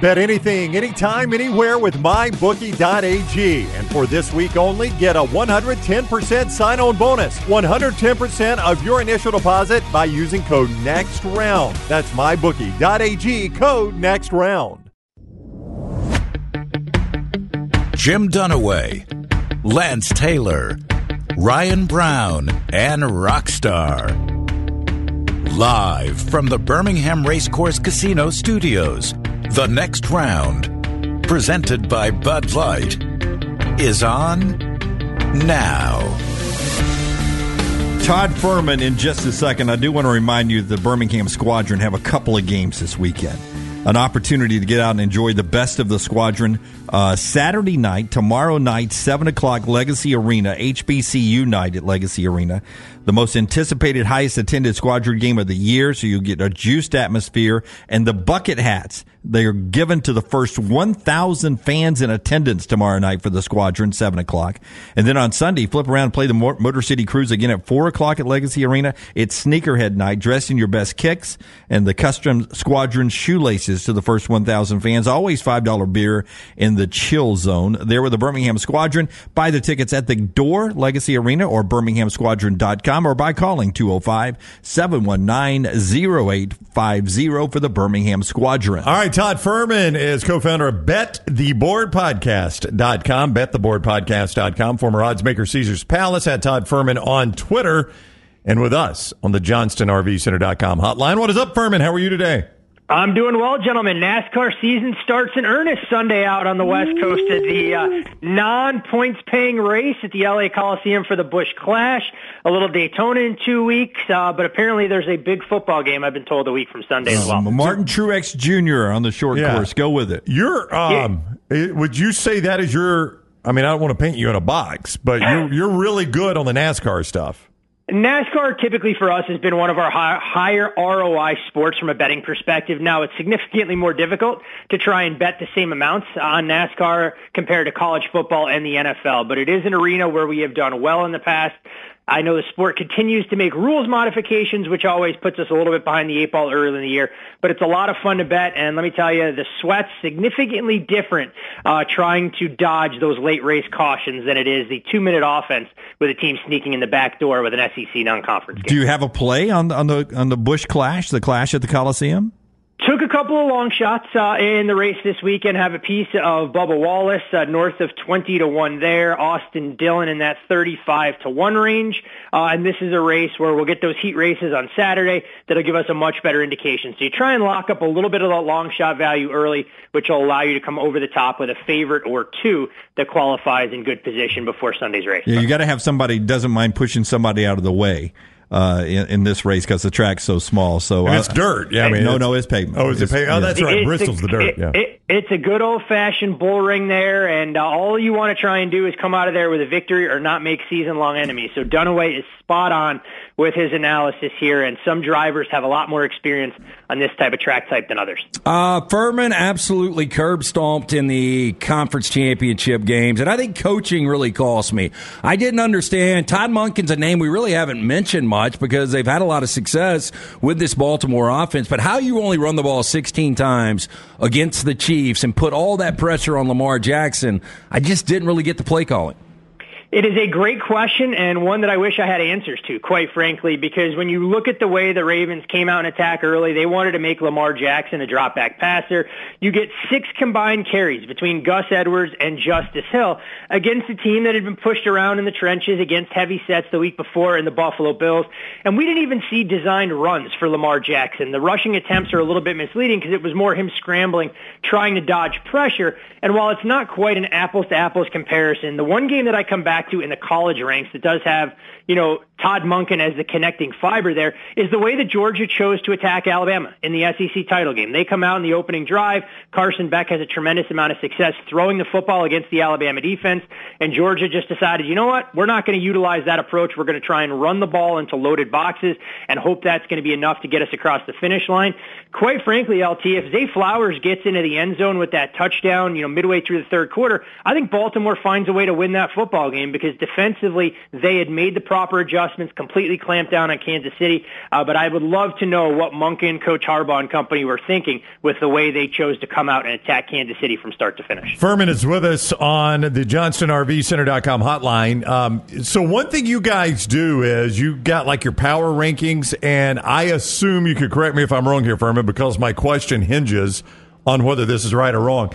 Bet anything, anytime, anywhere with MyBookie.ag. And for this week only, get a 110% sign-on bonus. 110% of your initial deposit by using code NEXTROUND. That's MyBookie.ag, code NEXTROUND. Jim Dunaway, Lance Taylor, Ryan Brown, and Rockstar. Live from the Birmingham Racecourse Casino Studios, The Next Round, presented by Bud Light, is on now. Todd Furman in just a second. I do want to remind you that the Birmingham Squadron have a couple of games this weekend. An opportunity to get out and enjoy the best of the Squadron. Saturday night, tomorrow night, 7 o'clock, Legacy Arena, HBCU night at Legacy Arena. The most anticipated, highest attended Squadron game of the year, so you'll get a juiced atmosphere. And the bucket hats, they are given to the first 1,000 fans in attendance tomorrow night for the Squadron, 7 o'clock. And then on Sunday, flip around and play the Motor City Cruise again at 4 o'clock at Legacy Arena. It's sneakerhead night, dressed in your best kicks and the custom Squadron shoelaces to the first 1,000 fans. Always $5 beer in the chill zone. There with the Birmingham Squadron. Buy the tickets at the door, Legacy Arena, or BirminghamSquadron.com. Or by calling 205-719-0850 for the Birmingham Squadron. All right, Todd Furman is co-founder of BetTheBoardPodcast.com, BetTheBoardPodcast.com, former oddsmaker Caesars Palace, had Todd Furman on Twitter and with us on the JohnstonRVCenter.com hotline. What is up, Furman? How are you today? I'm doing well, gentlemen. NASCAR season starts in earnest Sunday out on the West Coast at the non-points-paying race at the LA Coliseum for the Busch Clash. A little Daytona in 2 weeks, but apparently there's a big football game, I've been told, a week from Sunday as well. Martin Truex Jr. on the short course. Go with it. You're, would you say that is your, I mean, I don't want to paint you in a box, but you're really good on the NASCAR stuff. NASCAR typically for us has been one of our higher ROI sports from a betting perspective. Now it's significantly more difficult to try and bet the same amounts on NASCAR compared to college football and the NFL, but it is an arena where we have done well in the past. I know the sport continues to make rules modifications, which always puts us a little bit behind the eight ball early in the year, but it's a lot of fun to bet, and let me tell you, the sweat's significantly different trying to dodge those late race cautions than it is the two-minute offense with a team sneaking in the back door with an SEC non-conference game. Do you have a play on the Busch Clash, the clash at the Coliseum? Took a couple of long shots in the race this weekend. Have a piece of Bubba Wallace north of 20-1 there. Austin Dillon in that 35-1 range. And this is a race where we'll get those heat races on Saturday that'll give us a much better indication. So you try and lock up a little bit of that long shot value early, which will allow you to come over the top with a favorite or two that qualifies in good position before Sunday's race. Yeah, you got to have somebody who doesn't mind pushing somebody out of the way in this race because the track's so small. So and it's dirt. Yeah, I mean, no, it's pavement. Oh, is it pavement? Oh, that's right. Bristol's the dirt. Yeah. It's a good old-fashioned bull ring there, and all you want to try and do is come out of there with a victory or not make season-long enemies. So Dunaway is spot on with his analysis here, and some drivers have a lot more experience on this type of track type than others. Furman absolutely curb-stomped in the conference championship games, and I think coaching really cost me. I didn't understand. Todd Monken's a name we really haven't mentioned much because they've had a lot of success with this Baltimore offense, but how you only run the ball 16 times against the Chiefs and put all that pressure on Lamar Jackson, I just didn't really get the play calling. It is a great question and one that I wish I had answers to, quite frankly, because when you look at the way the Ravens came out and attack early, they wanted to make Lamar Jackson a drop-back passer. You get 6 combined carries between Gus Edwards and Justice Hill against a team that had been pushed around in the trenches against heavy sets the week before in the Buffalo Bills. And we didn't even see designed runs for Lamar Jackson. The rushing attempts are a little bit misleading because it was more him scrambling, trying to dodge pressure. And while it's not quite an apples-to-apples comparison, the one game that I come back to in the college ranks that does have, Todd Monken as the connecting fiber there is the way that Georgia chose to attack Alabama in the SEC title game. They come out in the opening drive. Carson Beck has a tremendous amount of success throwing the football against the Alabama defense, and Georgia just decided, we're not going to utilize that approach. We're going to try and run the ball into loaded boxes and hope that's going to be enough to get us across the finish line. Quite frankly, LT, if Zay Flowers gets into the end zone with that touchdown, midway through the third quarter, I think Baltimore finds a way to win that football game. game because defensively they had made the proper adjustments, completely clamped down on Kansas City. But I would love to know what Munkin, Coach Harbaugh, and company were thinking with the way they chose to come out and attack Kansas City from start to finish. Furman is with us on the JohnstonRVCenter.com hotline. So one thing you guys do is you got like your power rankings, and I assume you could correct me if I'm wrong here, Furman, because my question hinges on whether this is right or wrong.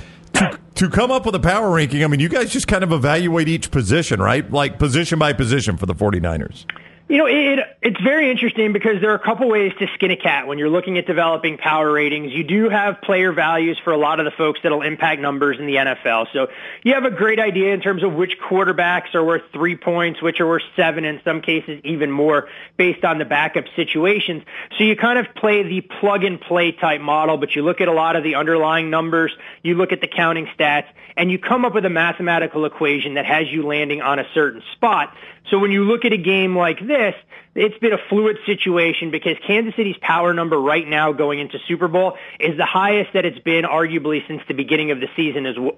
To come up with a power ranking, I mean, you guys just kind of evaluate each position, right? Like position by position for the 49ers. You know, it's very interesting because there are a couple ways to skin a cat when you're looking at developing power ratings. You do have player values for a lot of the folks that'll impact numbers in the NFL. So you have a great idea in terms of which quarterbacks are worth 3 points, which are worth seven, in some cases even more based on the backup situations. So you kind of play the plug-and-play type model, but you look at a lot of the underlying numbers, you look at the counting stats, and you come up with a mathematical equation that has you landing on a certain spot. So when you look at a game like this, it's been a fluid situation because Kansas City's power number right now going into Super Bowl is the highest that it's been arguably since the beginning of the season as well.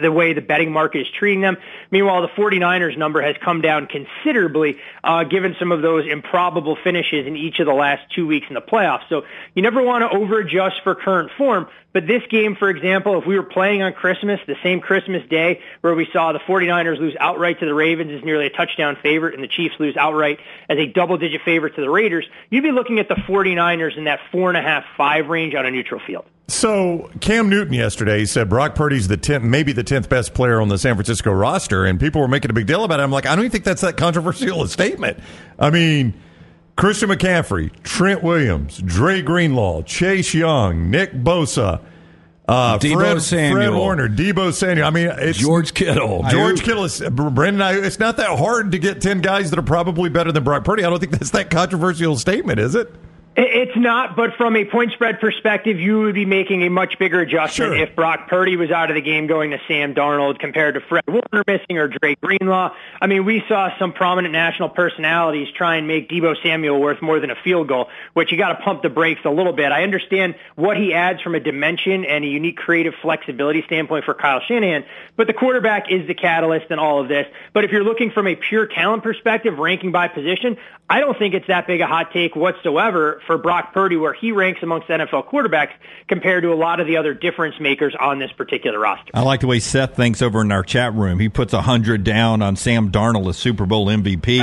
The way the betting market is treating them. Meanwhile, the 49ers number has come down considerably, given some of those improbable finishes in each of the last 2 weeks in the playoffs. So you never want to over-adjust for current form. But this game, for example, if we were playing on Christmas, the same Christmas day where we saw the 49ers lose outright to the Ravens as nearly a touchdown favorite and the Chiefs lose outright as a double-digit favorite to the Raiders, you'd be looking at the 49ers in that 4.5-5 range on a neutral field. So Cam Newton yesterday said Brock Purdy's maybe the 10th best player on the San Francisco roster, and people were making a big deal about it. I'm like, I don't even think that's that controversial a statement. I mean, Christian McCaffrey, Trent Williams, Dre Greenlaw, Chase Young, Nick Bosa, Fred Warner, Debo Samuel. I mean, it's George Kittle. It's not that hard to get 10 guys that are probably better than Brock Purdy. I don't think that's that controversial statement, is it? It's not, but from a point spread perspective, you would be making a much bigger adjustment if Brock Purdy was out of the game going to Sam Darnold compared to Fred Warner missing or Dre Greenlaw. I mean, we saw some prominent national personalities try and make Debo Samuel worth more than a field goal, which you got to pump the brakes a little bit. I understand what he adds from a dimension and a unique creative flexibility standpoint for Kyle Shanahan, but the quarterback is the catalyst in all of this. But if you're looking from a pure talent perspective, ranking by position, I don't think it's that big a hot take whatsoever for Brock Purdy, where he ranks amongst NFL quarterbacks compared to a lot of the other difference makers on this particular roster. I like the way Seth thinks over in our chat room. He puts 100 down on Sam Darnold as Super Bowl MVP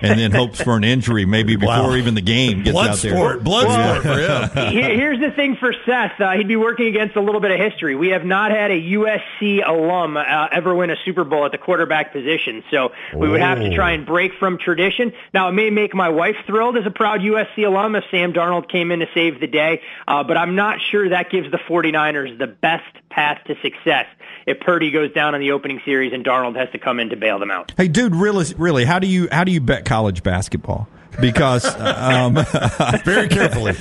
and then hopes for an injury maybe before even the game gets out there. Blood sport for him. Here's the thing for Seth. He'd be working against a little bit of history. We have not had a USC alum ever win a Super Bowl at the quarterback position, so we would have to try and break from tradition. Now, it may make my wife thrilled as a proud USC alum if Sam Darnold came in to save the day, but I'm not sure that gives the 49ers the best path to success if Purdy goes down in the opening series and Darnold has to come in to bail them out. Hey, dude, really, how do you bet college basketball? Because very carefully,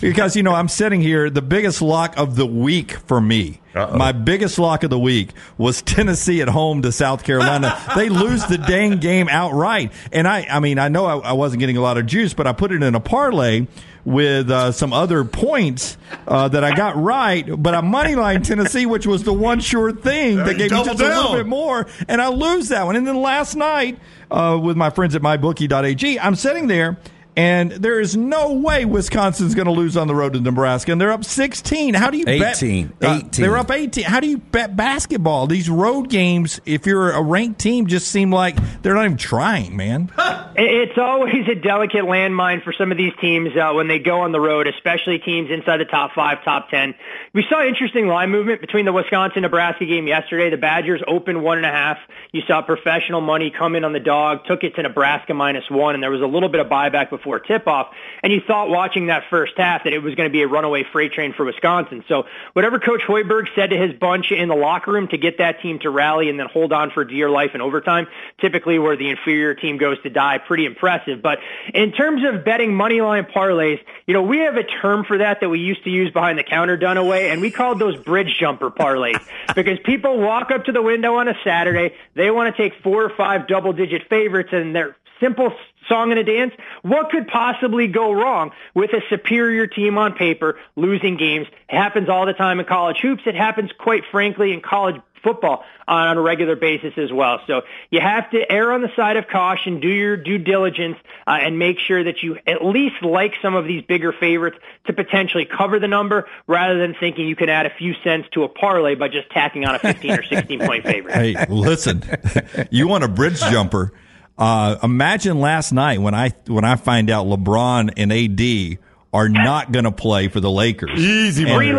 because you know I'm sitting here. The biggest lock of the week for me, my biggest lock of the week was Tennessee at home to South Carolina. They lose the dang game outright, and I mean I know I wasn't getting a lot of juice, but I put it in a parlay with some other points that I got right, but I moneylined Tennessee, which was the one sure thing that gave me just a little bit more, and I lose that one. And then last night with my friends at MyBookie.ag, I'm sitting there, and there is no way Wisconsin's going to lose on the road to Nebraska, and they're up 16. How do you 18. Bet? 18. They're up 18. How do you bet basketball? These road games, if you're a ranked team, just seem like they're not even trying, man. It's always a delicate landmine for some of these teams when they go on the road, especially teams inside the top 5, top 10. We saw interesting line movement between the Wisconsin-Nebraska game yesterday. The Badgers opened 1.5. You saw professional money come in on the dog, took it to Nebraska -1, and there was a little bit of buyback before tip-off, and you thought watching that first half that it was going to be a runaway freight train for Wisconsin. So whatever Coach Hoiberg said to his bunch in the locker room to get that team to rally and then hold on for dear life in overtime, typically where the inferior team goes to die, pretty impressive. But in terms of betting moneyline parlays, you know, we have a term for that we used to use behind the counter, Dunaway, and we called those bridge jumper parlays because people walk up to the window on a Saturday, they want to take 4 or 5 double-digit favorites, and they're simple song and a dance. What could possibly go wrong with a superior team on paper losing games? It happens all the time in college hoops. It happens, quite frankly, in college football on a regular basis as well. So you have to err on the side of caution, do your due diligence, and make sure that you at least like some of these bigger favorites to potentially cover the number rather than thinking you can add a few cents to a parlay by just tacking on a 15 or 16-point favorite. Hey, listen, you want a bridge jumper. Imagine last night when I find out LeBron and AD are not going to play for the Lakers. Easy, and free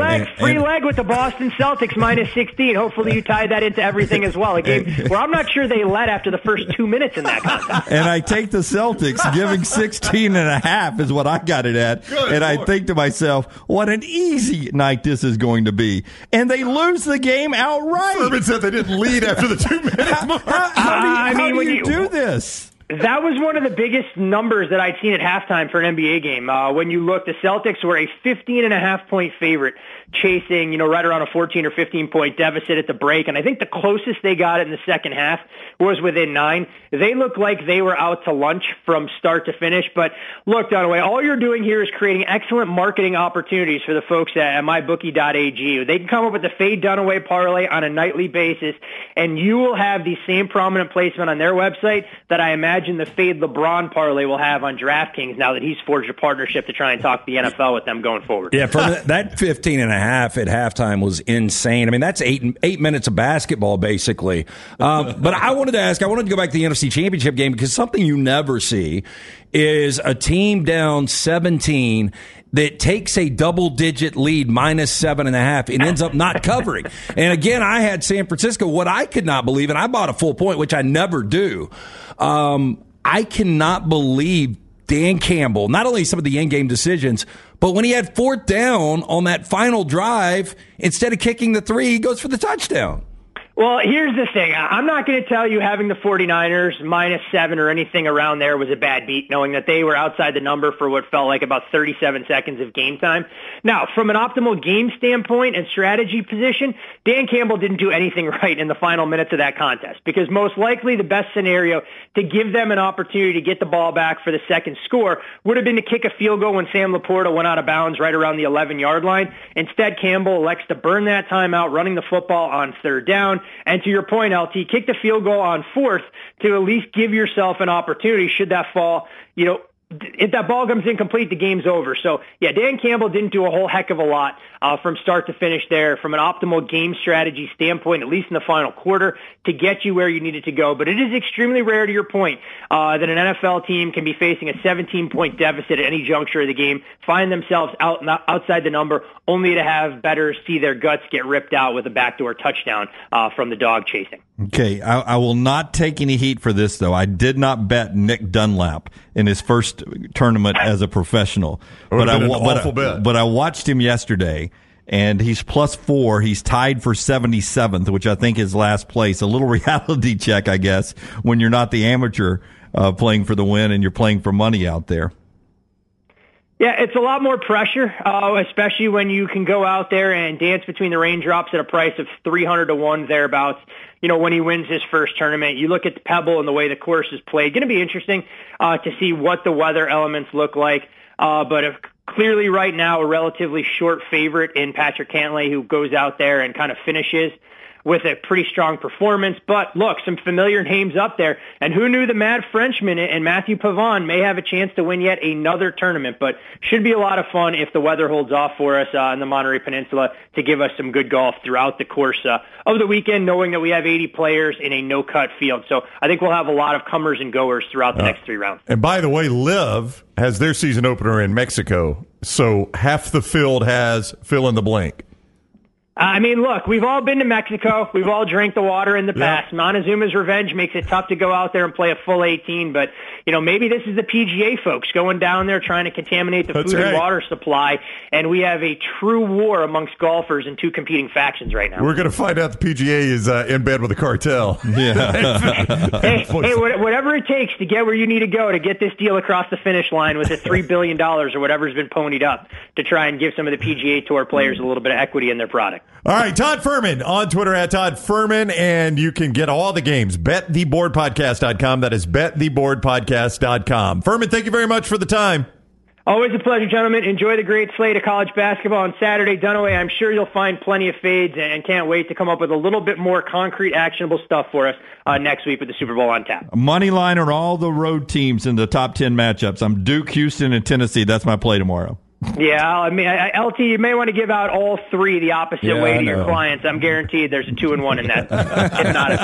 leg with the Boston Celtics minus 16. Hopefully you tie that into everything as well. A game where I'm not sure they led after the first 2 minutes in that contest. And I take the Celtics giving 16 and a half is what I got it at. Good and Lord. I think to myself, what an easy night this is going to be. And they lose the game outright. Urban said they didn't lead after the 2 minutes mark. How do you do this? That was one of the biggest numbers that I'd seen at halftime for an NBA game. When you look, the Celtics were a 15.5-point favorite, chasing, right around a 14 or 15-point deficit at the break. And I think the closest they got in the second half was within 9. They looked like they were out to lunch from start to finish. But look, Dunaway, all you're doing here is creating excellent marketing opportunities for the folks at MyBookie.ag. They can come up with the Fade Dunaway parlay on a nightly basis, and you will have the same prominent placement on their website that I imagine the Fade LeBron parlay will have on DraftKings now that he's forged a partnership to try and talk the NFL with them going forward. Yeah, for that 15.5 at halftime was insane. I mean, that's eight minutes of basketball, basically. But I wanted to go back to the NFC Championship game, because something you never see is a team down 17 that takes a double-digit lead, minus 7.5, and ends up not covering. And again, I had San Francisco, what I could not believe, and I bought a full point, which I never do. I cannot believe Dan Campbell, not only some of the in-game decisions, but when he had fourth down on that final drive, instead of kicking the 3, he goes for the touchdown. Well, here's the thing. I'm not going to tell you having the 49ers minus 7 or anything around there was a bad beat, knowing that they were outside the number for what felt like about 37 seconds of game time. Now, from an optimal game standpoint and strategy position, Dan Campbell didn't do anything right in the final minutes of that contest, because most likely the best scenario to give them an opportunity to get the ball back for the second score would have been to kick a field goal when Sam Laporta went out of bounds right around the 11-yard line. Instead, Campbell elects to burn that timeout running the football on third down. And to your point, LT, kick the field goal on fourth to at least give yourself an opportunity should that fall. If that ball comes incomplete, the game's over. So, yeah, Dan Campbell didn't do a whole heck of a lot from start to finish there from an optimal game strategy standpoint, at least in the final quarter, to get you where you needed to go. But it is extremely rare, to your point, that an NFL team can be facing a 17-point deficit at any juncture of the game, find themselves outside the number, only to have bettors see their guts get ripped out with a backdoor touchdown from the dog chasing. Okay, I will not take any heat for this, though. I did not bet Nick Dunlap in his first tournament as a professional, but I watched him yesterday, and he's plus 4. He's tied for 77th, which I think is last place. A little reality check, I guess, when you're not the amateur playing for the win and you're playing for money out there. Yeah, it's a lot more pressure, especially when you can go out there and dance between the raindrops at a price of 300 to 1 thereabouts. When he wins his first tournament, you look at the Pebble and the way the course is played. Going to be interesting to see what the weather elements look like. Clearly, right now, a relatively short favorite in Patrick Cantlay, who goes out there and kind of finishes with a pretty strong performance. But look, some familiar names up there. And who knew the Mad Frenchman and Matthew Pavon may have a chance to win yet another tournament, but should be a lot of fun if the weather holds off for us in the Monterey Peninsula to give us some good golf throughout the course of the weekend, knowing that we have 80 players in a no-cut field. So I think we'll have a lot of comers and goers throughout the next 3 rounds. And by the way, LIV has their season opener in Mexico, so half the field has fill in the blank. I mean, look, we've all been to Mexico. We've all drank the water in the past. Montezuma's Revenge makes it tough to go out there and play a full 18. But, maybe this is the PGA folks going down there trying to contaminate the food and water supply. And we have a true war amongst golfers in 2 competing factions right now. We're going to find out the PGA is in bed with the cartel. Yeah. hey, whatever it takes to get where you need to go to get this deal across the finish line with the $3 billion or whatever's been ponied up to try and give some of the PGA Tour players a little bit of equity in their product. All right, Todd Furman on Twitter at Todd Furman, and you can get all the games. BetTheBoardPodcast.com. That is BetTheBoardPodcast.com. Furman, thank you very much for the time. Always a pleasure, gentlemen. Enjoy the great slate of college basketball on Saturday. Dunaway, I'm sure you'll find plenty of fades, and can't wait to come up with a little bit more concrete, actionable stuff for us next week with the Super Bowl on tap. Money line are all the road teams in the top 10 matchups. I'm Duke, Houston, and Tennessee. That's my play tomorrow. Yeah, I mean, LT, you may want to give out all three the opposite way to your clients. I'm guaranteed there's a 2-1 in that, if not a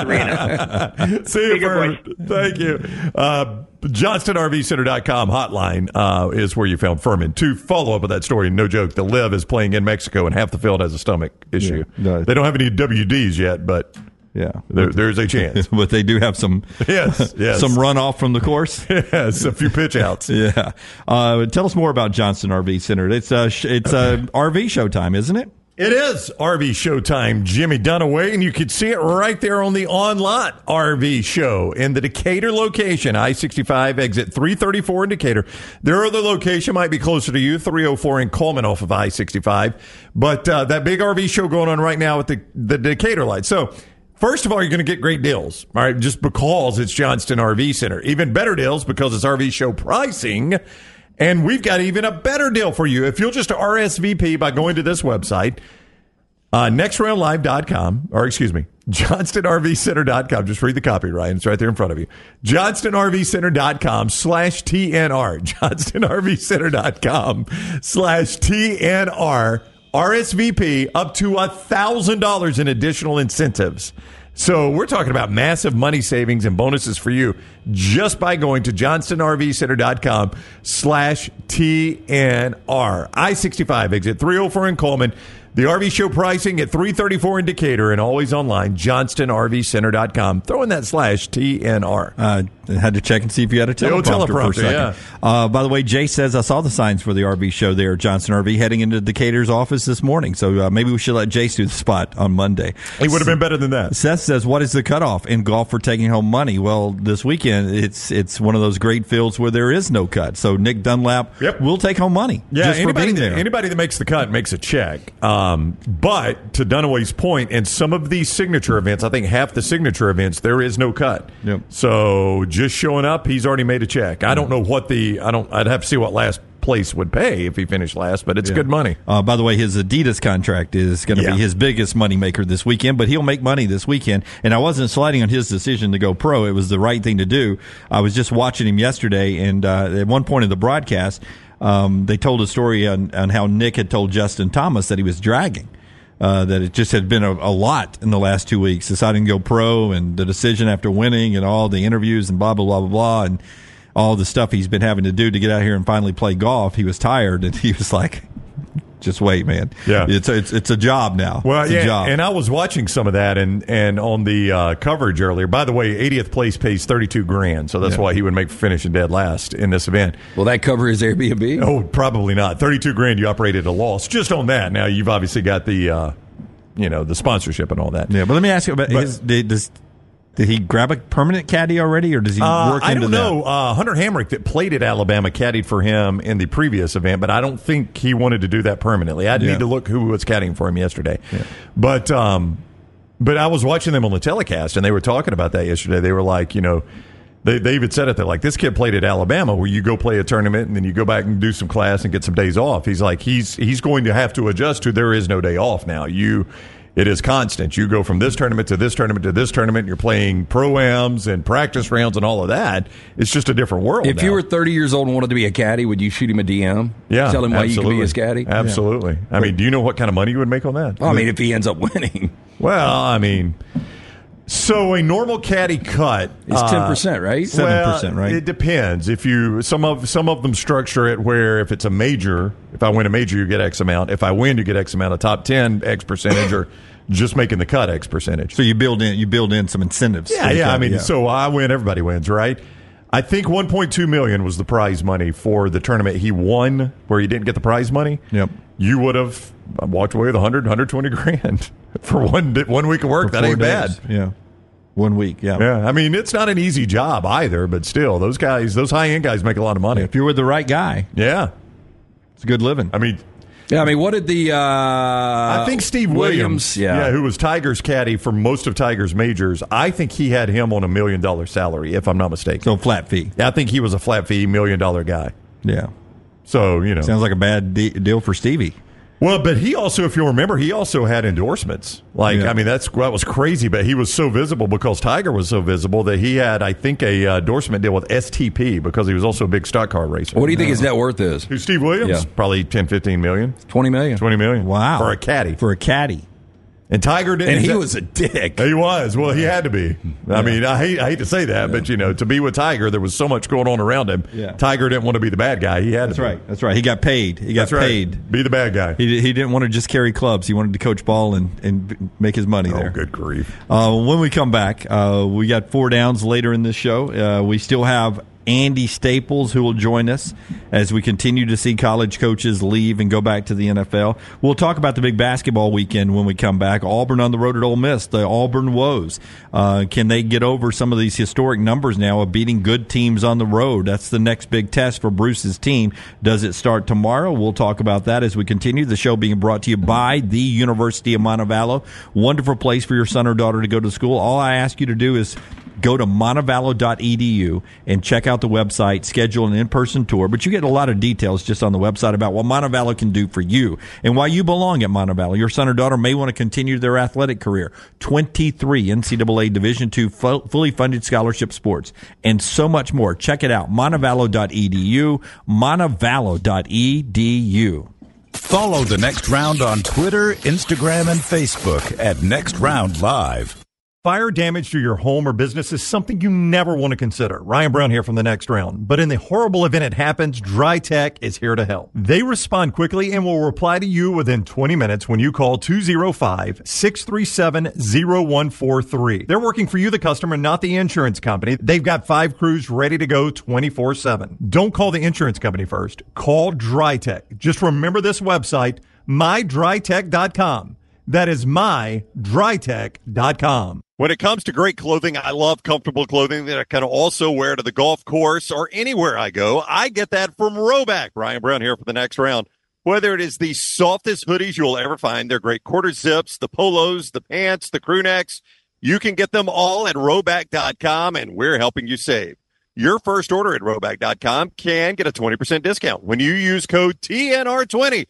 3-0. See you, Furman. Thank you. JohnstonRVCenter.com hotline is where you found Furman. To follow up with that story, no joke, the LIV is playing in Mexico, and half the field has a stomach issue. Yeah, no, they don't have any WDs yet, but... Yeah, there's a chance, but they do have some some runoff from the course. Yes, a few pitch outs. Yeah, tell us more about Johnston RV Center. It's RV showtime, isn't it? It is RV Showtime, Jimmy Dunaway, and you can see it right there on the on-lot RV Show in the Decatur location, I-65, exit 334 in Decatur. Their other location might be closer to you, 304 in Coleman off of I-65, but that big RV show going on right now with the Decatur lights. So, first of all, you're going to get great deals, all right, just because it's Johnston RV Center. Even better deals because it's RV show pricing, and we've got even a better deal for you. If you'll just RSVP by going to this website, JohnstonRVCenter.com. Just read the copyright. It's right there in front of you. JohnstonRVCenter.com/TNR. JohnstonRVCenter.com/TNR. RSVP up to $1,000 in additional incentives. So we're talking about massive money savings and bonuses for you just by going to JohnstonRVCenter.com/TNR. I-65 exit 304 in Coleman. The RV show pricing at 334 in Decatur and always online, JohnstonRVCenter.com. Throw in that /TNR. I had to check and see if you had a teleprompter for a second. Yeah. By the way, Jay says, I saw the signs for the RV show there at Johnston RV heading into Decatur's office this morning. So maybe we should let Jay do the spot on Monday. He would have been better than that. Seth says, what is the cutoff in golf for taking home money? Well, this weekend, it's one of those great fields where there is no cut. So Nick Dunlap will take home money just for being there. Anybody that makes the cut makes a check. But to Dunaway's point, in some of these signature events, I think half the signature events, there is no cut. Yep. So just showing up, he's already made a check. I don't know what I'd have to see what last place would pay if he finished last, but it's good money. By the way, his Adidas contract is going to be his biggest money maker this weekend, but he'll make money this weekend. And I wasn't sliding on his decision to go pro. It was the right thing to do. I was just watching him yesterday, and at one point in the broadcast, they told a story on how Nick had told Justin Thomas that he was dragging, that it just had been a lot in the last 2 weeks, deciding to go pro and the decision after winning and all the interviews and blah, blah, blah, blah, blah, and all the stuff he's been having to do to get out here and finally play golf. He was tired, and he was like, just wait, man. Yeah. It's a job now. Well, it's a job. And I was watching some of that and on the coverage earlier. By the way, 80th place pays $32,000, so that's why he would make finishing dead last in this event. Will that cover his Airbnb? Oh, probably not. $32,000 you operate at a loss just on that. Now you've obviously got the the sponsorship and all that. Yeah, but let me ask you about did he grab a permanent caddy already, or does he work into that? I don't know. Hunter Hamrick that played at Alabama caddied for him in the previous event, but I don't think he wanted to do that permanently. I'd need to look who was caddying for him yesterday. Yeah. But I was watching them on the telecast, and they were talking about that yesterday. They were like, they even said it. They're like, this kid played at Alabama where you go play a tournament, and then you go back and do some class and get some days off. He's like, he's going to have to adjust to there is no day off now. It is constant. You go from this tournament to this tournament to this tournament. You're playing pro-ams and practice rounds and all of that. It's just a different world now. You were 30 years old and wanted to be a caddy, would you shoot him a DM? Yeah, tell him why you could be his caddy? Absolutely. Yeah. I mean, do you know what kind of money you would make on that? Well, I mean, if he ends up winning. Well, I mean... So a normal caddy cut is 10%, right? 7%, right? It depends. If you some of them structure it where if it's a major, if I win a major, you get X amount. If I win, you get X amount. Of top 10, X percentage, or just making the cut, X percentage. So you build in some incentives. Yeah. I mean, so I win, everybody wins, right? I think $1.2 million was the prize money for the tournament he won, where he didn't get the prize money. Yep. You would have walked away with $120,000 for one week of work. That ain't bad. Yeah. 1 week. Yeah. Yeah. I mean, it's not an easy job either, but still, those high end guys make a lot of money. If you're with the right guy. Yeah. It's a good living. I mean, Yeah, I mean, what did the... I think Steve Williams, who was Tiger's caddy for most of Tiger's majors, I think he had him on a $1 million salary, if I'm not mistaken. So flat fee. I think he was a flat fee, $1 million guy. Yeah. So, you know. Sounds like a bad deal for Stevie. Well, but he also, if you'll remember, he also had endorsements. I mean, that was crazy, but he was so visible because Tiger was so visible that he had, I think, a endorsement deal with STP because he was also a big stock car racer. What do you think his net worth is? Who's Steve Williams? Yeah. Probably 10, 15 million. 20 million. 20 million. Wow. For a caddy. And Tiger didn't. And he was a dick. He was. Well, he had to be. I mean, I hate to say that, but, you know, to be with Tiger, there was so much going on around him. Yeah. Tiger didn't want to be the bad guy. He had to be. That's right. That's right. He got paid. Be the bad guy. He didn't want to just carry clubs. He wanted to coach ball and make his money there. Oh, good grief. When we come back, we got four downs later in this show. We still have Andy Staples, who will join us as we continue to see college coaches leave and go back to the NFL. We'll talk about the big basketball weekend when we come back. Auburn on the road at Ole Miss, the Auburn woes. Can they get over some of these historic numbers now of beating good teams on the road? That's the next big test for Bruce's team. Does it start tomorrow? We'll talk about that as we continue. The show being brought to you by the University of Montevallo. Wonderful place for your son or daughter to go to school. All I ask you to do is go to montevallo.edu and check out the website, schedule an in-person tour. But you get a lot of details just on the website about what Montevallo can do for you and why you belong at Montevallo. Your son or daughter may want to continue their athletic career. 23 NCAA Division II fully funded scholarship sports and so much more. Check it out, montevallo.edu, montevallo.edu. Follow The Next Round on Twitter, Instagram, and Facebook at Next Round Live. Fire damage to your home or business is something you never want to consider. Ryan Brown here from The Next Round. But in the horrible event it happens, Dry Tech is here to help. They respond quickly and will reply to you within 20 minutes when you call 205-637-0143. They're working for you, the customer, not the insurance company. They've got 5 crews ready to go 24/7. Don't call the insurance company first. Call Dry Tech. Just remember this website, mydrytech.com. That is mydrytech.com. When it comes to great clothing, I love comfortable clothing that I can also wear to the golf course or anywhere I go. I get that from Roback. Ryan Brown here for The Next Round. Whether it is the softest hoodies you'll ever find, their great quarter zips, the polos, the pants, the crew necks, you can get them all at Roback.com, and we're helping you save. Your first order at Roback.com can get a 20% discount when you use code TNR20.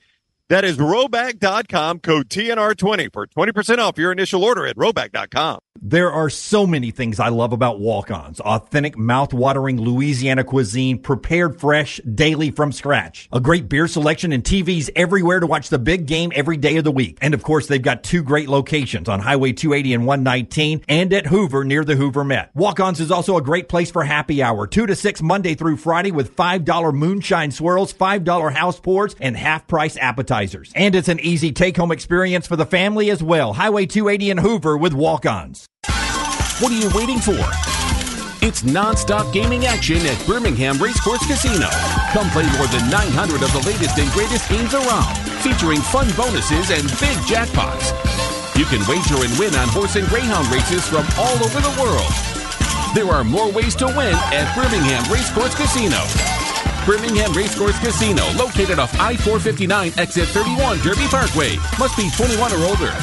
That is Roback.com, code TNR20 for 20% off your initial order at Roback.com. There are so many things I love about walk-ons. Authentic, mouth-watering Louisiana cuisine, prepared fresh, daily from scratch. A great beer selection and TVs everywhere to watch the big game every day of the week. And, of course, they've got two great locations on Highway 280 and 119 and at Hoover near the Hoover Met. Walk-ons is also a great place for happy hour, 2 to 6 Monday through Friday with $5 moonshine swirls, $5 house pours, and half-price appetizers. And it's an easy take-home experience for the family as well. Highway 280 and Hoover with walk-ons. What are you waiting for? It's non-stop gaming action at Birmingham Racecourse Casino. Come play more than 900 of the latest and greatest games around, featuring fun bonuses and big jackpots. You can wager and win on horse and greyhound races from all over the world. There are more ways to win at Birmingham Racecourse Casino. Birmingham Racecourse Casino, located off I-459, exit 31, Derby Parkway. Must be 21 or older.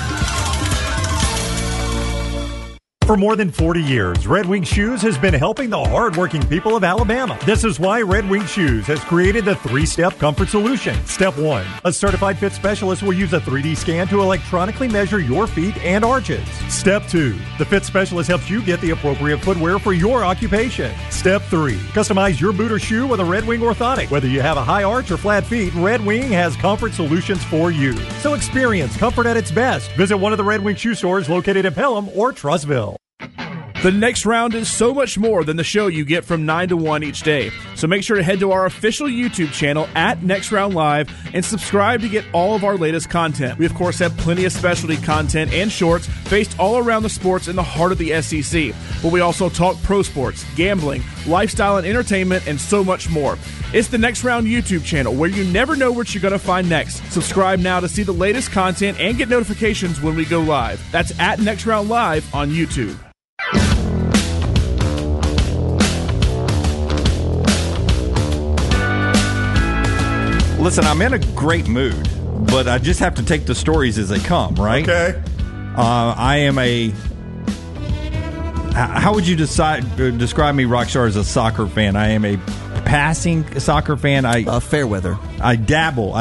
For more than 40 years, Red Wing Shoes has been helping the hardworking people of Alabama. This is why Red Wing Shoes has created the three-step comfort solution. Step 1, a certified fit specialist will use a 3D scan to electronically measure your feet and arches. Step 2, the fit specialist helps you get the appropriate footwear for your occupation. Step 3, customize your boot or shoe with a Red Wing orthotic. Whether you have a high arch or flat feet, Red Wing has comfort solutions for you. So experience comfort at its best. Visit one of the Red Wing Shoe stores located in Pelham or Trussville. The Next Round is so much more than the show you get from 9 to 1 each day. So make sure to head to our official YouTube channel at Next Round Live and subscribe to get all of our latest content. We, of course, have plenty of specialty content and shorts based all around the sports in the heart of the SEC. But we also talk pro sports, gambling, lifestyle and entertainment, and so much more. It's the Next Round YouTube channel where you never know what you're going to find next. Subscribe now to see the latest content and get notifications when we go live. That's at Next Round Live on YouTube. Listen, I'm in a great mood. but I just have to take the stories as they come, right? Okay. I am a... How would you describe me, Rockstar, as a soccer fan? I am a passing soccer fan. Fairweather. I dabble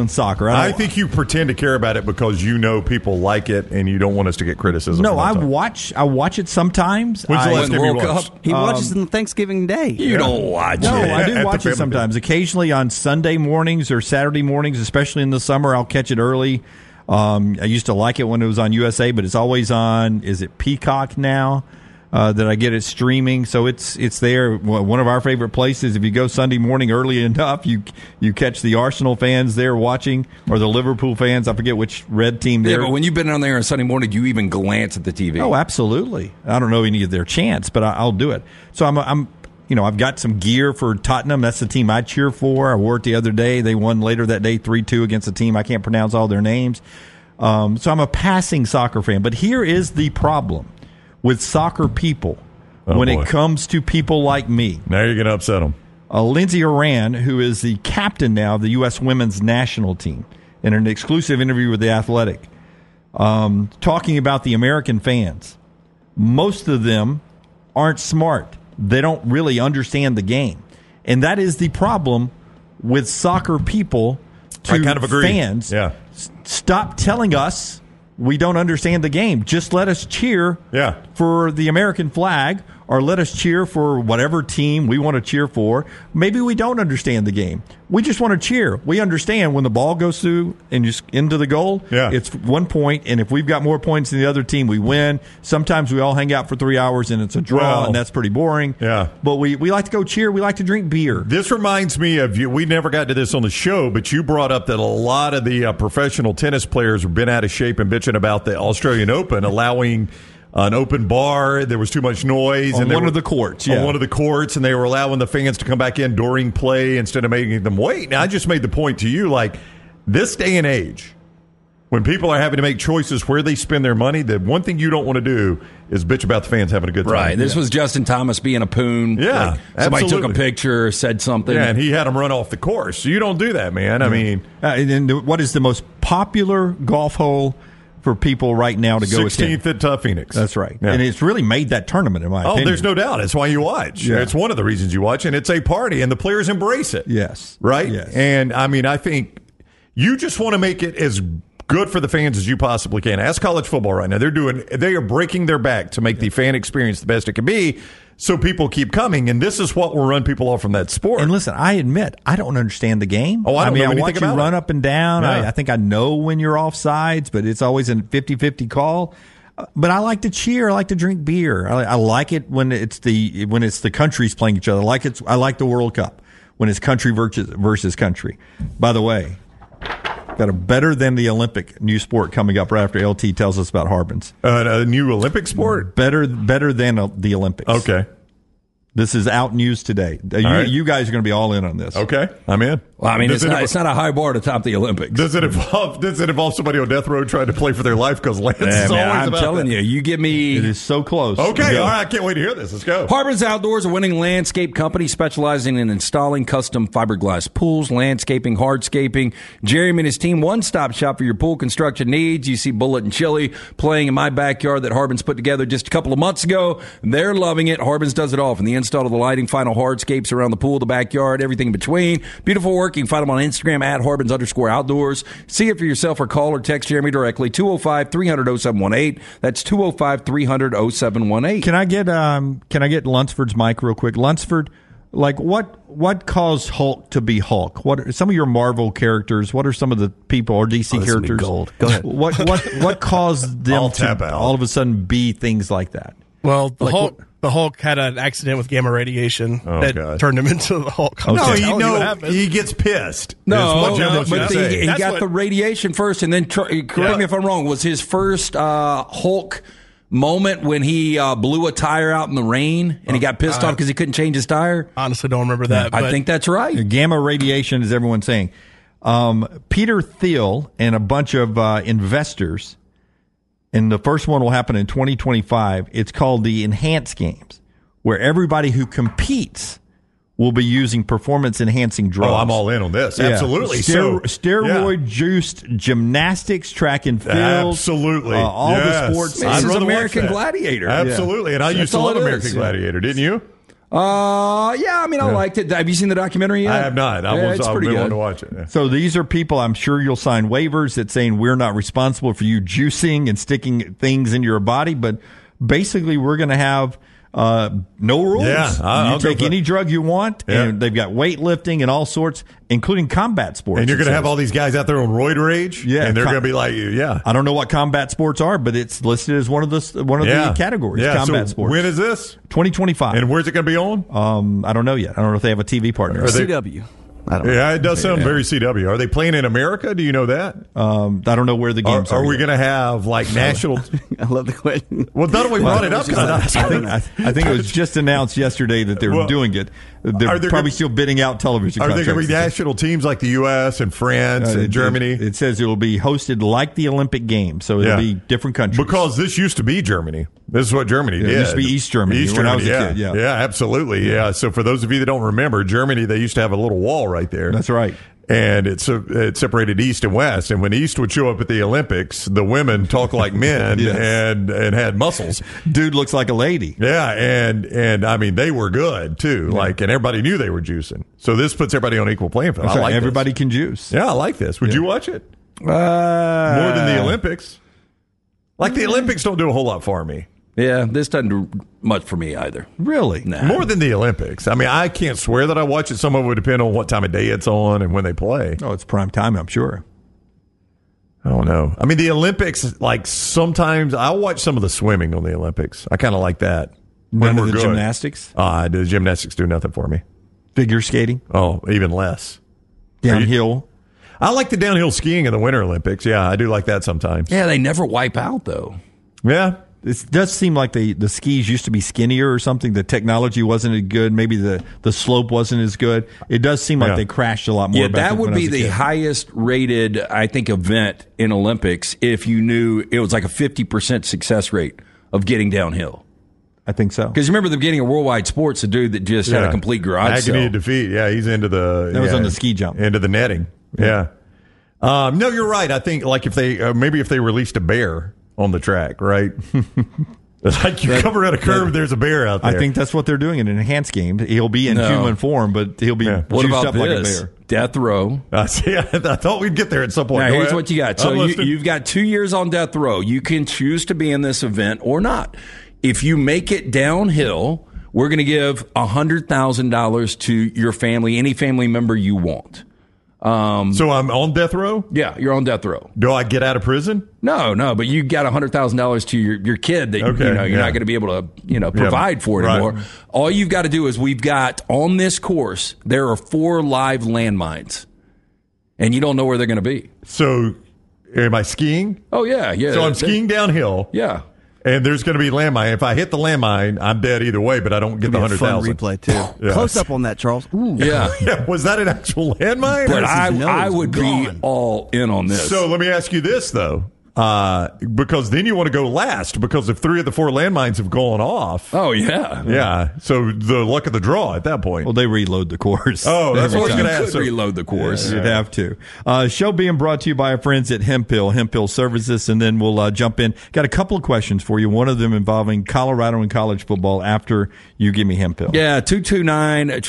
in soccer. I think you pretend to care about it because you know people like it and you don't want us to get criticism. No, I watch it sometimes. When's the last time you watched? He watches on Thanksgiving Day. You don't watch it. No, I do watch it sometimes. Occasionally on Sunday mornings or Saturday mornings, especially in the summer, I'll catch it early. I used to like it when it was on USA, but it's always on, is it Peacock now? That I get it streaming, so it's there. One of our favorite places. If you go Sunday morning early enough, you catch the Arsenal fans there watching, or the Liverpool fans. I forget which red team. Yeah, but when you've been on there on Sunday morning, do you even glance at the TV? Oh, absolutely. I don't know any of their chants, but I'll do it. So I'm I've got some gear for Tottenham. That's the team I cheer for. I wore it the other day. They won later that day 3-2 against a team I can't pronounce all their names. So I'm a passing soccer fan. But here is the problem with soccer people, it comes to people like me. Now you're going to upset them. Lindsey Oran, who is the captain now of the U.S. women's national team, in an exclusive interview with The Athletic, talking about the American fans. Most of them aren't smart. They don't really understand the game. And that is the problem with soccer people to fans. Yeah. Stop telling us we don't understand the game. Just let us cheer for the American flag, or let us cheer for whatever team we want to cheer for. Maybe we don't understand the game. We just want to cheer. We understand when the ball goes through and into the goal, it's 1 point, and if we've got more points than the other team, we win. Sometimes we all hang out for 3 hours, and it's a draw, and that's pretty boring. Yeah. But we like to go cheer. We like to drink beer. This reminds me of you. We never got to this on the show, but you brought up that a lot of the professional tennis players have been out of shape and bitching about the Australian Open allowing an open bar. There was too much noise on one of the courts. Yeah. On one of the courts, and they were allowing the fans to come back in during play instead of making them wait. Now, I just made the point to you, like, this day and age, when people are having to make choices where they spend their money, the one thing you don't want to do is bitch about the fans having a good time. Right. This was Justin Thomas being a poon. Yeah, like, somebody took a picture, said something. Yeah, and he had him run off the course. So you don't do that, man. Mm-hmm. I mean, and what is the most popular golf hole for people right now to go 16th at Phoenix. That's right. Yeah. And it's really made that tournament, in my opinion. Oh, there's no doubt. It's why you watch. Yeah. It's one of the reasons you watch, and it's a party, and the players embrace it. Yes. Right? Yes. And, I mean, I think you just want to make it as good for the fans as you possibly can. Ask college football right now. They are breaking their back to make the fan experience the best it can be, so people keep coming, and this is what will run people off from that sport. And listen, I admit, I don't understand the game. Oh, I mean, I watch you run up and down. No. I think I know when you're offsides, but it's always a 50-50 call. But I like to cheer. I like to drink beer. I like it when it's the countries playing each other. I like the World Cup when it's country versus country. By the way, got a better than the Olympic new sport coming up right after LT tells us about Harbin's. A new Olympic sport? Better than the Olympics. Okay. This is out news today. You guys are going to be all in on this. Okay, I'm in. Well, I mean, it's not a high bar to top the Olympics. Does it involve somebody on death row trying to play for their life? Because Lance is always about that. I'm telling you, you give me... It is so close. Okay, all right, I can't wait to hear this. Let's go. Harbin's Outdoors, a winning landscape company specializing in installing custom fiberglass pools, landscaping, hardscaping. Jeremy and his team, one-stop shop for your pool construction needs. You see Bullet and Chili playing in my backyard that Harbin's put together just a couple of months ago. They're loving it. Harbin's does it all, from the install of the lighting, final hardscapes around the pool, the backyard, everything in between. Beautiful work. You can find them on Instagram at Harbins_outdoors. See it for yourself, or call or text Jeremy directly, 205-300-0718. That's 205-300-0718. Can I get Lunsford's mic real quick? Lunsford, like what caused Hulk to be Hulk? What are some of your Marvel characters? What are some of the people or DC characters? Gold. Go ahead. What caused them to all of a sudden be things like that? Well, the Hulk had an accident with gamma radiation turned him into the Hulk. Okay. No, he gets pissed. No, but he got the radiation first, and then, correct me if I'm wrong, was his first Hulk moment when he blew a tire out in the rain and he got pissed off because he couldn't change his tire? Honestly, don't remember that. I think that's right. Gamma radiation, is everyone saying. Peter Thiel and a bunch of investors... And the first one will happen in 2025. It's called the Enhanced Games, where everybody who competes will be using performance-enhancing drugs. Oh, I'm all in on this. Yeah. Absolutely. Steroid-juiced gymnastics, track and field. Absolutely. All the sports. This is American Gladiator. Absolutely. Yeah. And I used to love American Gladiator, didn't you? Yeah, I mean, I liked it. Have you seen the documentary yet? I have not. I'll be willing to watch it. Yeah. So these are people, I'm sure you'll sign waivers that saying we're not responsible for you juicing and sticking things in your body, but basically we're going to have no rules. Yeah, you take any drug you want, and they've got weightlifting and all sorts, including combat sports. And you're going to have all these guys out there on roid rage, and they're going to be like, I don't know what combat sports are, but it's listed as one of the categories, combat sports. When is this? 2025. And where's it going to be on? I don't know yet. I don't know if they have a TV partner. CW. I don't know. It does sound very CW. Are they playing in America? Do you know that? I don't know where the games are. Are we going to have like national? I love the question. Well, not only brought it up. I think it was just announced yesterday that they were doing it. They're probably still bidding out television contracts. Are there going to be national teams like the U.S. and France and Germany? It says it will be hosted like the Olympic Games, so it'll be different countries. Because this used to be Germany. This is what Germany did. It used to be East Germany when I was a kid. Yeah, absolutely. Yeah. So for those of you that don't remember, Germany, they used to have a little wall right there. That's right. And it separated East and West. And when East would show up at the Olympics, the women talk like men and had muscles. Dude looks like a lady. Yeah, and I mean, they were good, too. Yeah. Like, and everybody knew they were juicing. So this puts everybody on equal playing field. Everybody can juice. Yeah, I like this. Would you watch it? More than the Olympics. Like, the Olympics don't do a whole lot for me. Yeah, this doesn't do much for me either. Really? Nah. More than the Olympics. I mean, I can't swear that I watch it. Some of it would depend on what time of day it's on and when they play. Oh, it's prime time, I'm sure. I don't know. I mean, the Olympics, like sometimes I'll watch some of the swimming on the Olympics. I kind of like that. None of the gymnastics? The gymnastics do nothing for me. Figure skating? Oh, even less. Downhill? I like the downhill skiing in the Winter Olympics. Yeah, I do like that sometimes. Yeah, they never wipe out, though. Yeah. It does seem like the skis used to be skinnier or something. The technology wasn't as good. Maybe the slope wasn't as good. It does seem like they crashed a lot more. Yeah, that would be the highest rated, I think, event in Olympics if you knew it was like a 50% success rate of getting downhill. I think so. Because you remember the beginning of Worldwide Sports, the dude that just had a complete garage sale. Agony of defeat. Yeah, he's into the... That was on the ski jump. Into the netting. Yeah. No, you're right. I think like if they... maybe if they released a bear... on the track, right? It's like you cover at a curve, there's a bear out there. I think that's what they're doing in an enhanced game. He'll be in human form, but he'll be juiced up like a bear. Death row. I thought we'd get there at some point. Now, here's what you got. So you've got 2 years on death row. You can choose to be in this event or not. If you make it downhill, we're going to give $100,000 to your family, any family member you want. So I'm on death row? Yeah, you're on death row. Do I get out of prison? No, but you got $100,000 to your kid that you're not going to be able to provide for it anymore. Right. All you've got to do is we've got on this course there are 4 live landmines, and you don't know where they're going to be. So am I skiing? Oh yeah. So I'm skiing downhill. Yeah. And there's going to be landmine. If I hit the landmine, I'm dead either way. But I don't get the 100,000. Replay too. Yeah. Close up on that, Charles. Ooh. Yeah. Was that an actual landmine? But I would be all in on this. So let me ask you this though, because then you want to go last. Because if 3 of the 4 landmines have gone off, yeah. So the luck of the draw at that point. Well, they reload the course. Oh, that's what I was going to ask. Reload the course. Yeah. You'd have to. Show being brought to you by our friends at Hemp Hill Services, and then we'll jump in. Got a couple of questions for you. One of them involving Colorado and college football. After you give me Hemp Hill, 229-2090,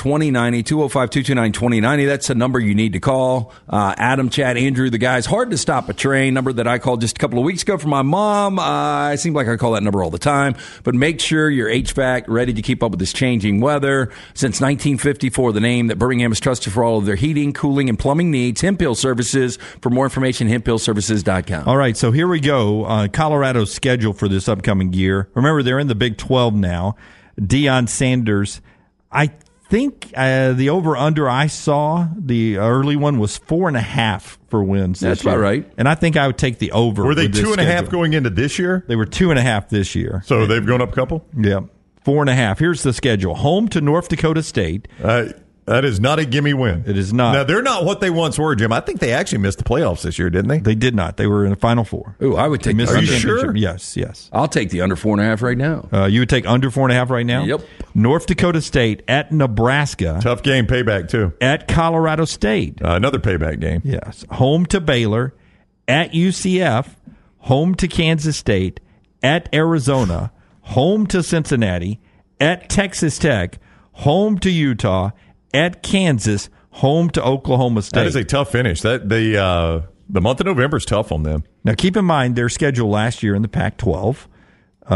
205-229-2090. That's the number you need to call. Adam, Chad, Andrew, the guys. Hard to stop a train. Number that I called just a couple of weeks ago for my mom. I seem like I call that number all the time, but make sure your HVAC ready to keep up with this changing weather. Since 1954, the name that Birmingham has trusted for all of their heating, cooling, and plumbing needs, Hemp Hill Services. For more information, hemphillservices.com. All right, so here we go. Colorado's schedule for this upcoming year. Remember, they're in the Big 12 now. Deion Sanders, I think the over-under I saw, the early one, was 4.5 for wins. That's about right. And I think I would take the over. Were they 2.5 going into this year? They were 2.5 this year. So they've gone up a couple? Yeah. 4.5. Here's the schedule. Home to North Dakota State. That is not a gimme win. It is not. Now, they're not what they once were, Jim. I think they actually missed the playoffs this year, didn't they? They did not. They were in the Final Four. Ooh, I would take the under. Are you sure? Yes, yes. I'll take the under 4.5 right now. You would take under 4.5 right now? Yep. North Dakota State at Nebraska. Tough game, payback, too. At Colorado State. Another payback game. Yes. Home to Baylor. At UCF. Home to Kansas State. At Arizona. Home to Cincinnati. At Texas Tech. Home to Utah. At Kansas, home to Oklahoma State. That is a tough finish. That the month of November is tough on them. Now, keep in mind their schedule last year in the Pac-12.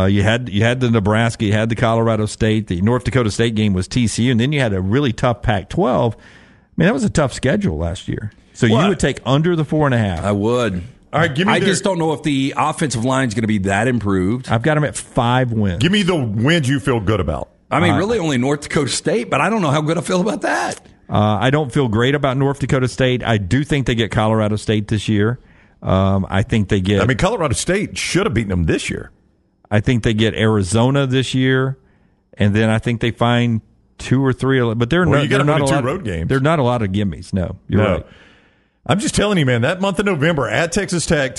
You had the Nebraska, you had the Colorado State, the North Dakota State game was TCU, and then you had a really tough Pac-12. I mean, that was a tough schedule last year. So you would take under the 4.5. I would. All right, give me I just don't know if the offensive line is going to be that improved. I've got them at 5 wins. Give me the wins you feel good about. I mean, really only North Dakota State, but I don't know how good I feel about that. I don't feel great about North Dakota State. I do think they get Colorado State this year. I think they get... I mean, Colorado State should have beaten them this year. I think they get Arizona this year, and then I think they find 2 or 3... But they're not, you got to win 2 road games. They're not a lot of gimmies, no. You're right. I'm just telling you, man, that month of November at Texas Tech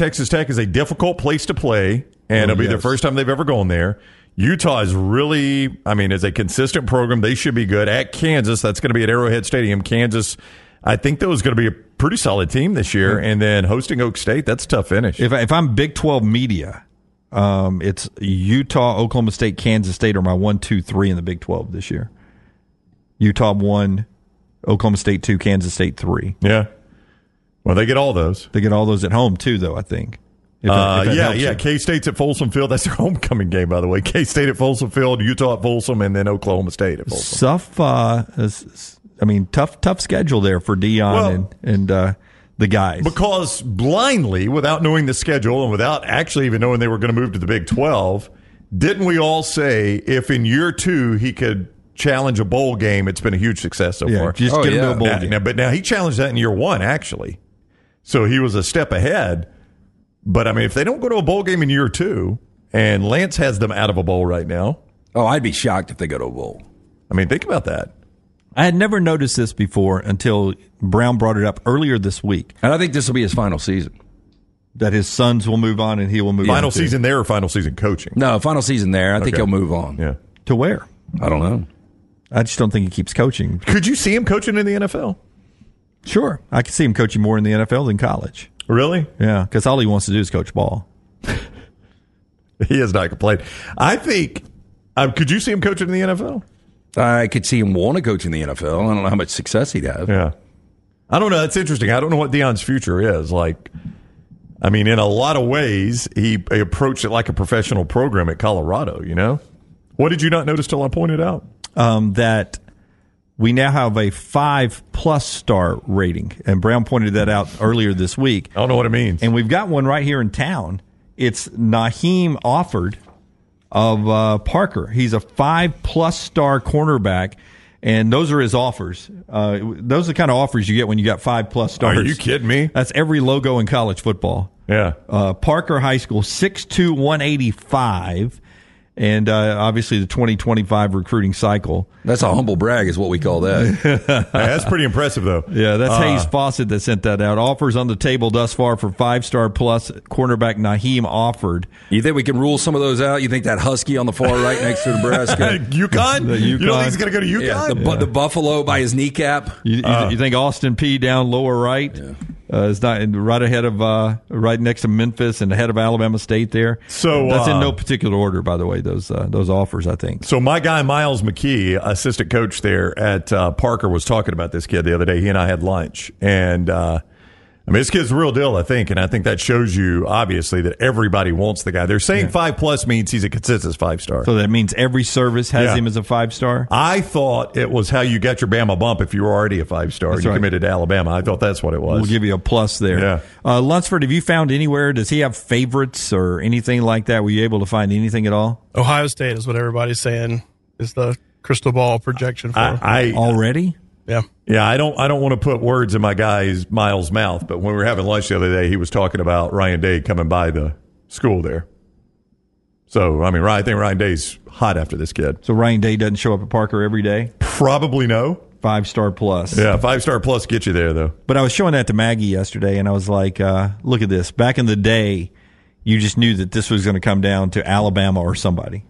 is a difficult place to play, and it'll be the first time they've ever gone there. Utah is really, I mean, as a consistent program, they should be good. At Kansas, that's going to be at Arrowhead Stadium. Kansas, I think that was going to be a pretty solid team this year. And then hosting Oak State, that's a tough finish. If I'm Big 12 media, it's Utah, Oklahoma State, Kansas State are my 1, 2, 3 in the Big 12 this year. Utah 1, Oklahoma State 2, Kansas State 3. Yeah. Well, they get all those. They get all those at home, too, though, I think. If that helps you. K-State's at Folsom Field. That's their homecoming game, by the way. K-State at Folsom Field, Utah at Folsom, and then Oklahoma State at Folsom. Tough schedule there for Dion and the guys. Because blindly, without knowing the schedule and without actually even knowing they were going to move to the Big 12, didn't we all say if in year 2 he could challenge a bowl game, it's been a huge success so far. Just get him to a bowl game. But now he challenged that in year 1, actually. So he was a step ahead. But, I mean, if they don't go to a bowl game in year 2, and Lance has them out of a bowl right now. Oh, I'd be shocked if they go to a bowl. I mean, think about that. I had never noticed this before until Brown brought it up earlier this week. And I think this will be his final season. That his sons will move on and he will move on. Final season there or final season coaching? No, final season there. I think he'll move on. Yeah. To where? I don't know. I just don't think he keeps coaching. Could you see him coaching in the NFL? Sure. I could see him coaching more in the NFL than college. Really? Yeah, because all he wants to do is coach ball. He has not complained. I think, could you see him coaching in the NFL? I could see him want to coach in the NFL. I don't know how much success he'd have. Yeah. I don't know. That's interesting. I don't know what Dion's future is. Like, I mean, in a lot of ways, he approached it like a professional program at Colorado, you know? What did you not notice till I pointed out? That we now have a 5+ star rating, and Brown pointed that out earlier this week. I don't know what it means. And we've got one right here in town. It's Naheem Offord of Parker. He's a 5+ star cornerback, and those are his offers. Those are the kind of offers you get when you got 5+ stars. Are you kidding me? That's every logo in college football. Yeah. Parker High School, 6'2", 185. And obviously the 2025 recruiting cycle. That's a humble brag is what we call that. That's pretty impressive, though. Yeah, that's Hayes Fawcett that sent that out. Offers on the table thus far for 5-star plus cornerback Naheem Offord. You think we can rule some of those out? You think that Husky on the far right next to Nebraska? UConn? You don't think he's going to go to UConn? Yeah, the Buffalo by his kneecap? You think Austin Peay down lower right? Yeah. It's not right ahead of right next to Memphis and ahead of Alabama State there. So that's in no particular order, by the way. Those offers, I think. So my guy Miles McKee, assistant coach there at Parker, was talking about this kid the other day. He and I had lunch, and I mean, this kid's a real deal, I think. And I think that shows you obviously that everybody wants the guy. They're saying 5+ means he's a consensus 5-star. So that means every service has him as a 5-star. I thought it was how you got your Bama bump if you were already a 5-star. That's right. Committed to Alabama. I thought that's what it was. We'll give you a plus there. Yeah. Lunsford, have you found anywhere? Does he have favorites or anything like that? Were you able to find anything at all? Ohio State is what everybody's saying is the crystal ball projection for him. Already? Yeah. Yeah, I don't want to put words in my guy's Miles' mouth, but when we were having lunch the other day, he was talking about Ryan Day coming by the school there. So, I mean, I think Ryan Day's hot after this kid. So Ryan Day doesn't show up at Parker every day? Probably no. 5-star plus. Yeah, 5-star plus gets you there, though. But I was showing that to Maggie yesterday, and I was like, look at this. Back in the day, you just knew that this was going to come down to Alabama or somebody.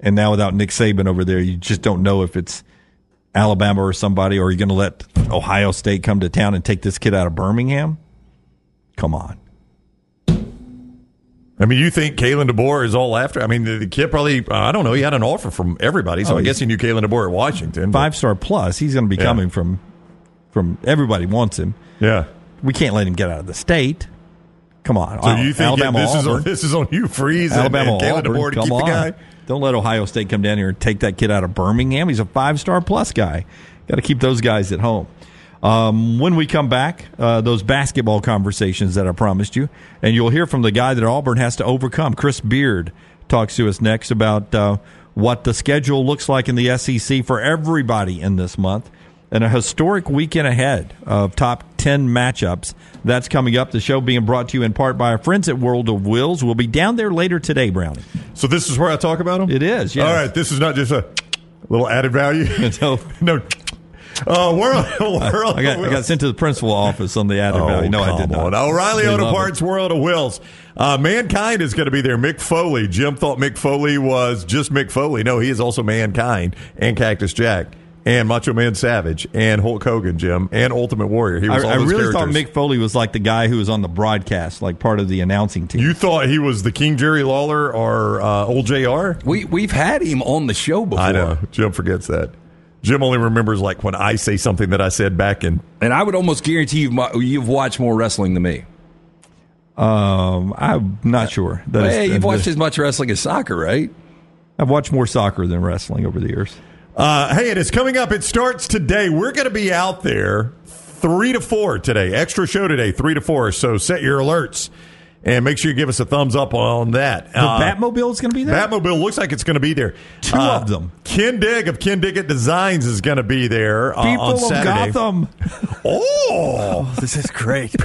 And now without Nick Saban over there, you just don't know if it's Alabama or somebody, or you're going to let Ohio State come to town and take this kid out of Birmingham? Come on. I mean, you think Kalen DeBoer is all after? I mean, the kid probably, I don't know, he had an offer from everybody, so I guess he knew Kalen DeBoer at Washington. 5-star plus. He's going to be coming from everybody wants him. Yeah. We can't let him get out of the state. Come on. So you think Alabama, this is on Hugh Freeze and Kalen DeBoer to keep the guy? Don't let Ohio State come down here and take that kid out of Birmingham. He's a 5-star plus guy. Got to keep those guys at home. When we come back, those basketball conversations that I promised you, and you'll hear from the guy that Auburn has to overcome. Chris Beard talks to us next about what the schedule looks like in the SEC for everybody in this month, and a historic weekend ahead of top 10 matchups. That's coming up. The show being brought to you in part by our friends at World of Wills. We'll be down there later today, Brownie. So this is where I talk about them? It is, yes. All right, this is not just a little added value. No. World I got sent to the principal's office on the added value. No, I did not. O'Reilly Auto Parts, World of Wills. Mankind is going to be there. Mick Foley. Jim thought Mick Foley was just Mick Foley. No, he is also Mankind and Cactus Jack and Macho Man Savage and Hulk Hogan, Jim, and Ultimate Warrior. He was all those characters. I really thought Mick Foley was like the guy who was on the broadcast, like part of the announcing team. You thought he was the King Jerry Lawler or old JR? We've had him on the show before. I know. Jim forgets that. Jim only remembers like when I say something that I said back in. And I would almost guarantee you've watched more wrestling than me. I'm not sure. You've watched as much wrestling as soccer, right? I've watched more soccer than wrestling over the years. Hey, it is coming up. It starts today. We're going to be out there 3 to 4 today. Extra show today, 3 to 4. So set your alerts. And make sure you give us a thumbs up on that. The Batmobile is going to be there? Batmobile looks like it's going to be there. Two of them. Ken Digg of Ken Diggett Designs is going to be there on Saturday. People of Gotham. Oh, this is great.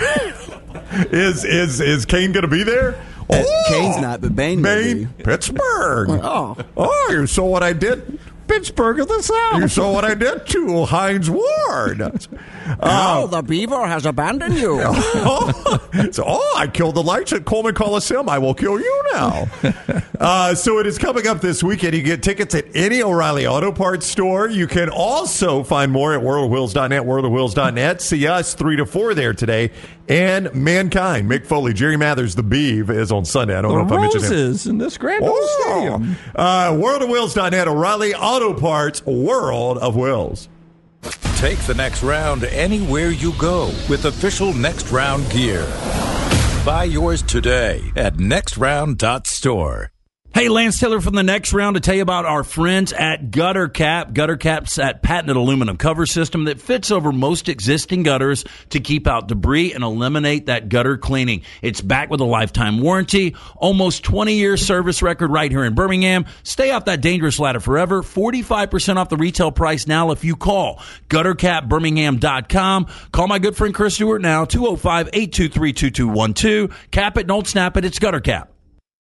Is Kane going to be there? Oh, Kane's not, but Bane will be. Pittsburgh. Oh, you saw what I did? Pittsburgh of the South. You saw what I did to Heinz Ward. The beaver has abandoned you. I killed the lights at Coleman Coliseum. I will kill you now. So it is coming up this weekend. You get tickets at any O'Reilly Auto Parts store. You can also find more at worldofwheels.net, worldofwheels.net. See us 3 to 4 there today. And Mankind, Mick Foley, Jerry Mathers, the Beeve is on Sunday. I don't know if I mentioned it. Roses in this grand old stadium. Worldofwheels.net, O'Reilly Auto Parts, World of Wills. Take the next round anywhere you go with official Next Round gear. Buy yours today at nextround.store. Hey, Lance Taylor from the Next Round to tell you about our friends at Gutter Cap. Gutter Cap's that patented aluminum cover system that fits over most existing gutters to keep out debris and eliminate that gutter cleaning. It's back with a lifetime warranty, almost 20-year service record right here in Birmingham. Stay off that dangerous ladder forever. 45% off the retail price now if you call guttercapbirmingham.com. Call my good friend Chris Stewart now, 205-823-2212. Cap it, don't snap it. It's Gutter Cap.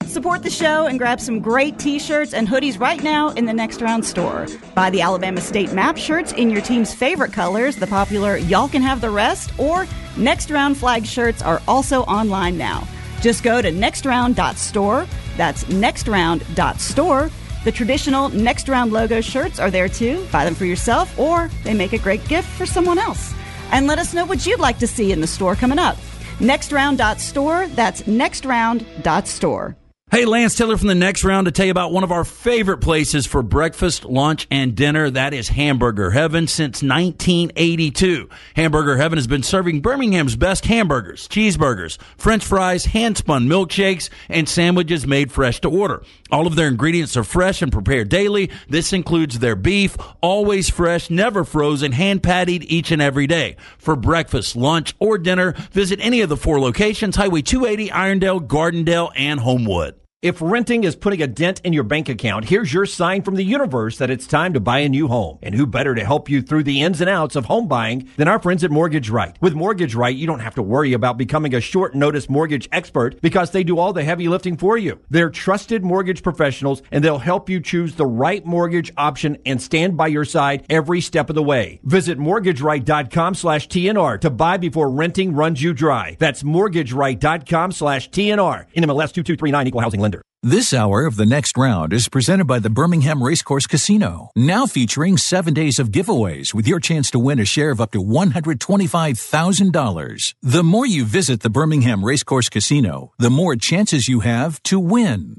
Support the show and grab some great t-shirts and hoodies right now in the Next Round store. Buy the Alabama State Map shirts in your team's favorite colors, the popular Y'all Can Have the Rest, or Next Round flag shirts are also online now. Just go to nextround.store. That's nextround.store. The traditional Next Round logo shirts are there too. Buy them for yourself, or they make a great gift for someone else. And let us know what you'd like to see in the store coming up. Nextround.store. That's nextround.store. Hey, Lance Taylor from the Next Round to tell you about one of our favorite places for breakfast, lunch, and dinner. That is Hamburger Heaven since 1982. Hamburger Heaven has been serving Birmingham's best hamburgers, cheeseburgers, french fries, hand-spun milkshakes, and sandwiches made fresh to order. All of their ingredients are fresh and prepared daily. This includes their beef, always fresh, never frozen, hand-pattied each and every day. For breakfast, lunch, or dinner, visit any of the four locations, Highway 280, Irondale, Gardendale, and Homewood. If renting is putting a dent in your bank account, here's your sign from the universe that it's time to buy a new home. And who better to help you through the ins and outs of home buying than our friends at Mortgage Right. With Mortgage Right, you don't have to worry about becoming a short-notice mortgage expert because they do all the heavy lifting for you. They're trusted mortgage professionals, and they'll help you choose the right mortgage option and stand by your side every step of the way. Visit MortgageRight.com/TNR to buy before renting runs you dry. That's MortgageRight.com/TNR. NMLS 2239, Equal Housing Lender. This hour of The Next Round is presented by the Birmingham Racecourse Casino, now featuring 7 days of giveaways with your chance to win a share of up to $125,000. The more you visit the Birmingham Racecourse Casino, the more chances you have to win.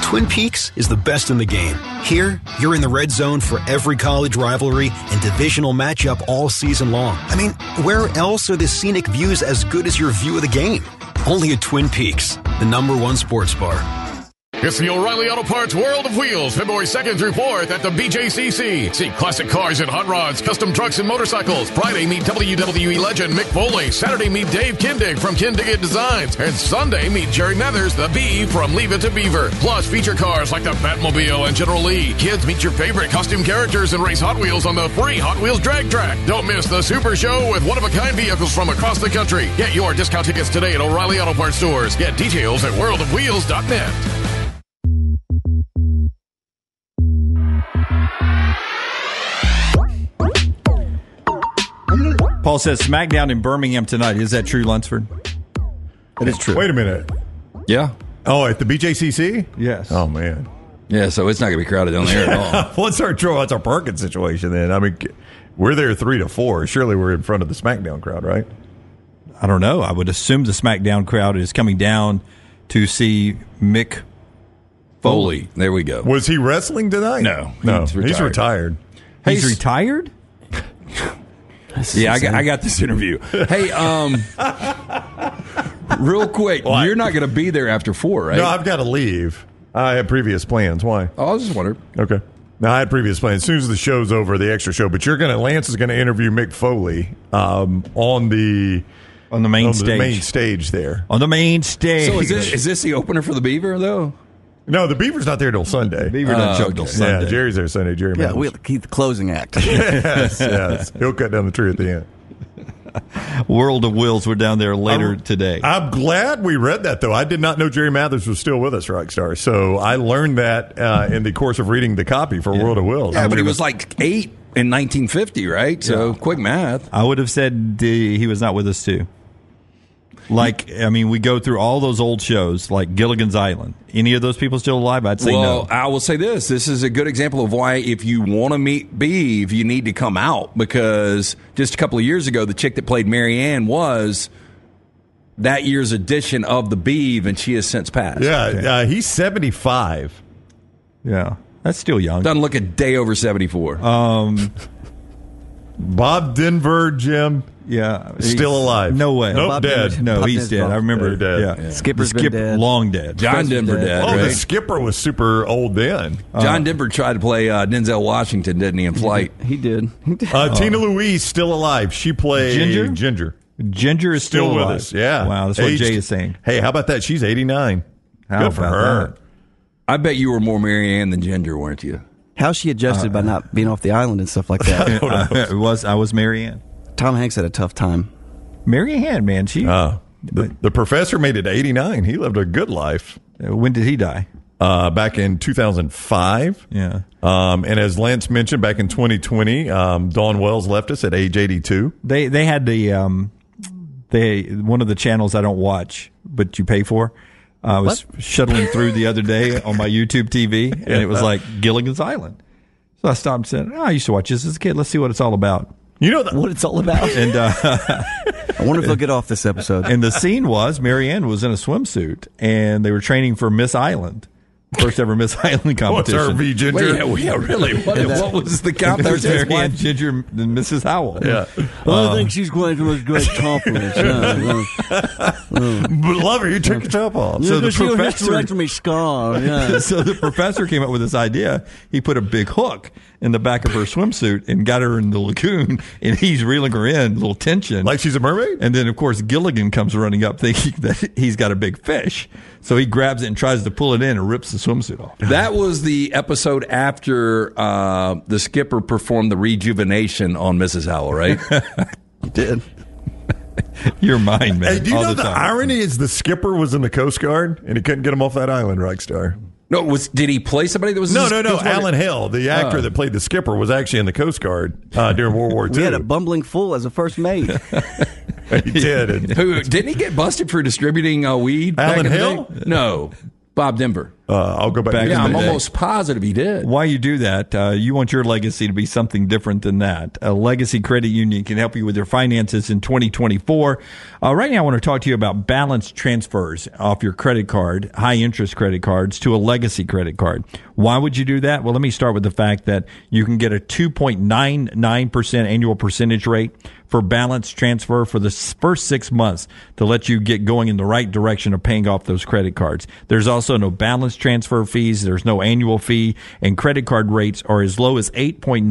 Twin Peaks is the best in the game. Here, you're in the red zone for every college rivalry and divisional matchup all season long. I mean, where else are the scenic views as good as your view of the game? Only at Twin Peaks, the #1 sports bar. It's the O'Reilly Auto Parts World of Wheels, February 2nd through 4th at the BJCC. See classic cars and hot rods, custom trucks and motorcycles. Friday, meet WWE legend Mick Foley. Saturday, meet Dave Kindig from Kindig Designs. And Sunday, meet Jerry Mathers, the Bee, from Leave It to Beaver. Plus, feature cars like the Batmobile and General Lee. Kids, meet your favorite costume characters and race Hot Wheels on the free Hot Wheels drag track. Don't miss the Super Show with one-of-a-kind vehicles from across the country. Get your discount tickets today at O'Reilly Auto Parts stores. Get details at worldofwheels.net. Paul says SmackDown in Birmingham tonight. Is that true, Lunsford? It is true. Wait a minute. Yeah. Oh, at the BJCC? Yes. Oh, man. Yeah, so it's not going to be crowded down there at all. What's our parking situation then? I mean, we're there 3 to 4. Surely we're in front of the SmackDown crowd, right? I don't know. I would assume the SmackDown crowd is coming down to see Mick Foley. There we go. Was he wrestling tonight? No. He's retired. He's retired? Yeah, I got this interview. Hey, real quick, what? You're not going to be there after 4, right? No, I've got to leave. I had previous plans. Why? Oh, I was just wondering. Okay. No, I had previous plans. As soon as the show's over, the extra show. But Lance is going to interview Mick Foley on the main stage there. So is this the opener for the Beaver though? No, the Beaver's not there till Sunday. The Beaver doesn't show till Sunday. Yeah, Jerry's there Sunday. Jerry. Yeah, we'll keep the closing act. Yes. He'll cut down the tree at the end. World of Wills, we're down there later today. I'm glad we read that, though. I did not know Jerry Mathers was still with us, Rockstar. So I learned that in the course of reading the copy for World of Wills. Yeah, but he was like 8 in 1950, right? So quick math. I would have said he was not with us, too. Like, I mean, we go through all those old shows, like Gilligan's Island. Any of those people still alive? I'd say no. Well, I will say this. This is a good example of why if you want to meet Beav, you need to come out. Because just a couple of years ago, the chick that played Marianne was that year's edition of the Beav, and she has since passed. Yeah, he's 75. Yeah, that's still young. Doesn't look a day over 74. Bob Denver, Jim. Yeah, still alive. No way. Nope, dead. No, he's dead. I remember. Dead. Yeah. Skipper's been dead. Long dead. John Denver dead. Oh, right? The Skipper was super old then. John Denver tried to play Denzel Washington, didn't he? In Flight, he did. Tina Louise still alive. She played Ginger. Ginger is still with us. Yeah. Wow, that's what Jay is saying. Hey, how about that? She's 89. Good for her. That? I bet you were more Marianne than Ginger, weren't you? How she adjusted by not being off the island and stuff like that. I was Marianne. Tom Hanks had a tough time. Mary Ann, man. The professor made it to 89. He lived a good life. When did he die? Back in 2005. Yeah. And as Lance mentioned, back in 2020, Dawn Wells left us at age 82. They had the one of the channels I don't watch, but you pay for. I was shuttling through the other day on my YouTube TV, and it was like Gilligan's Island. So I stopped and said, I used to watch this as a kid. Let's see what it's all about. You know what it's all about? And I wonder if they'll get off this episode. And the scene was Marianne was in a swimsuit, and they were training for Miss Island. First ever Miss Island competition. What's RV Ginger? Really? What was the competition? Marianne Ginger and Mrs. Howell. Yeah. Well, I think she's quite the most great compliments. But love her. You took your top off. Yeah, so the professor me scar. Yeah. So the professor came up with this idea. He put a big hook in the back of her swimsuit and got her in the lagoon, and he's reeling her in, a little tension. Like she's a mermaid? And then, of course, Gilligan comes running up thinking that he's got a big fish. So he grabs it and tries to pull it in and rips the swimsuit off. That was the episode after the skipper performed the rejuvenation on Mrs. Howell, right? He did. Your mind, man. Hey, do you know the irony is the skipper was in the Coast Guard and he couldn't get him off that island, Rockstar? No, did he play somebody that was in the Coast Guard? No, Alan Hill, the actor that played the skipper, was actually in the Coast Guard during World War II. He had a bumbling fool as a first mate. He did. Didn't he get busted for distributing weed? Alan Hill? No. Bob Denver. I'll go back. Yeah, I'm almost positive he did. Why you do that? You want your legacy to be something different than that. A Legacy Credit Union can help you with your finances in 2024. Right now, I want to talk to you about balance transfers off your credit card, high interest credit cards, to a Legacy credit card. Why would you do that? Well, let me start with the fact that you can get a 2.99% annual percentage rate for balance transfer for the first 6 months to let you get going in the right direction of paying off those credit cards. There's also no balance transfer fees, there's no annual fee, and credit card rates are as low as 8.90%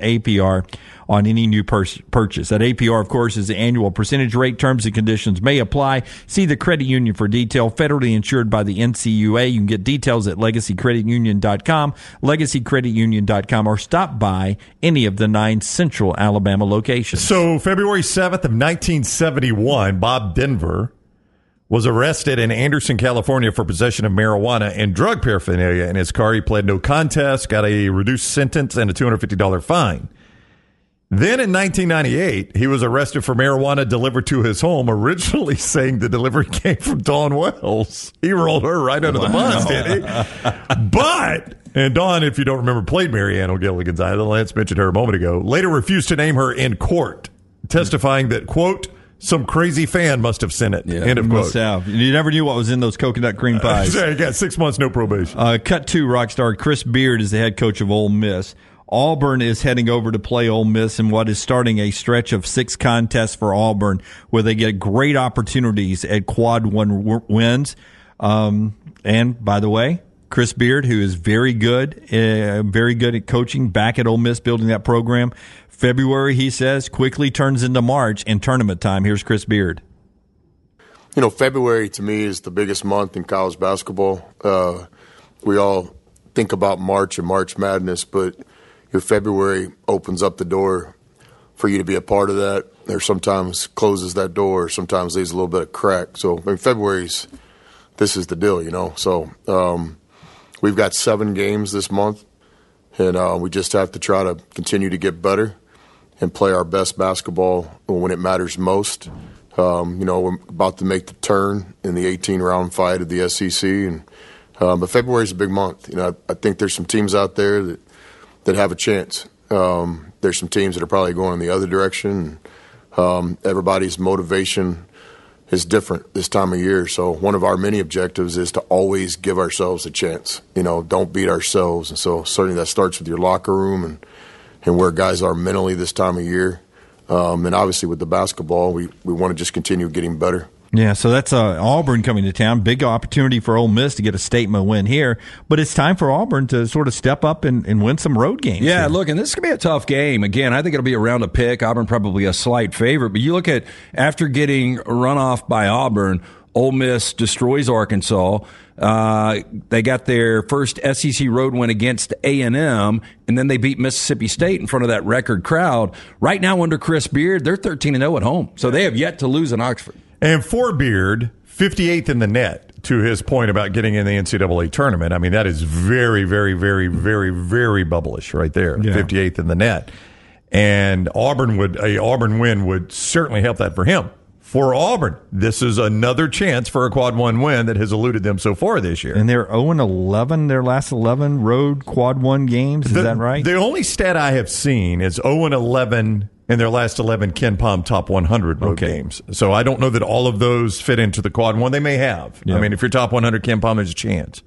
APR on any new purchase. That APR, of course, is the annual percentage rate. Terms and conditions may apply. See the credit union for detail. Federally insured by the NCUA. You can get details at legacycreditunion.com, legacycreditunion.com, or stop by any of the 9 central Alabama locations. So February 7th of 1971, Bob Denver was arrested in Anderson, California for possession of marijuana and drug paraphernalia in his car. He pled no contest, got a reduced sentence, and a $250 fine. Then in 1998, he was arrested for marijuana delivered to his home, originally saying the delivery came from Dawn Wells. He rolled her right under the bus, didn't he? But, and Dawn, if you don't remember, played Mary Ann O'Gilligan's Island. Lance mentioned her a moment ago. Later refused to name her in court, testifying that, quote, some crazy fan must have sent it. Yeah, end of quote. You never knew what was in those coconut cream pies. You got 6 months, no probation. Cut to Rockstar. Chris Beard is the head coach of Ole Miss. Auburn is heading over to play Ole Miss in what is starting a stretch of 6 contests for Auburn where they get great opportunities at quad one wins. And by the way, Chris Beard, who is very good at coaching back at Ole Miss, building that program. February, he says, quickly turns into March and tournament time. Here's Chris Beard. You know, February to me is the biggest month in college basketball. We all think about March and March Madness, but your February opens up the door for you to be a part of that, or sometimes closes that door, or sometimes leaves a little bit of crack. So in February's, this is the deal, you know. So we've got 7 games this month, and we just have to try to continue to get better and play our best basketball when it matters most. You know, we're about to make the turn in the 18-round fight of the SEC, and but February's a big month. You know, I think there's some teams out there that have a chance. There's some teams that are probably going in the other direction. Everybody's motivation is different this time of year. So one of our many objectives is to always give ourselves a chance. You know, don't beat ourselves. And so certainly that starts with your locker room and where guys are mentally this time of year. And obviously with the basketball, we want to just continue getting better. Yeah, so that's Auburn coming to town. Big opportunity for Ole Miss to get a statement win here. But it's time for Auburn to sort of step up and win some road games. Yeah, here. Look, and this is going to be a tough game. Again, I think it'll be a round of pick. Auburn probably a slight favorite. But you look at after getting run off by Auburn, Ole Miss destroys Arkansas. They got their first SEC road win against A&M, and then they beat Mississippi State in front of that record crowd. Right now under Chris Beard, they're 13-0 at home. So they have yet to lose in Oxford. And for Beard, 58th in the net, to his point about getting in the NCAA tournament. I mean, that is very, very, very, very, very bubblish right there, yeah. 58th in the net. And Auburn win would certainly help that for him. For Auburn, this is another chance for a quad one win that has eluded them so far this year. And they're 0-11, their last 11 road quad one games. Is that right? The only stat I have seen is 0-11 in their last 11 Ken Pom top 100 road games. So I don't know that all of those fit into the quad one. They may have. Yeah. I mean, if you're top 100, Ken Pom has a chance.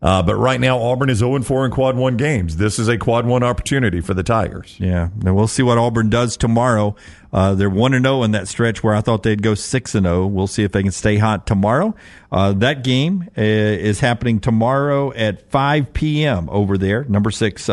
But right now, Auburn is 0-4 in quad one games. This is a quad one opportunity for the Tigers. Yeah, and we'll see what Auburn does tomorrow. They're 1-0 in that stretch where I thought they'd go 6-0. We'll see if they can stay hot tomorrow. That game is happening tomorrow at 5 p.m. over there. Number 6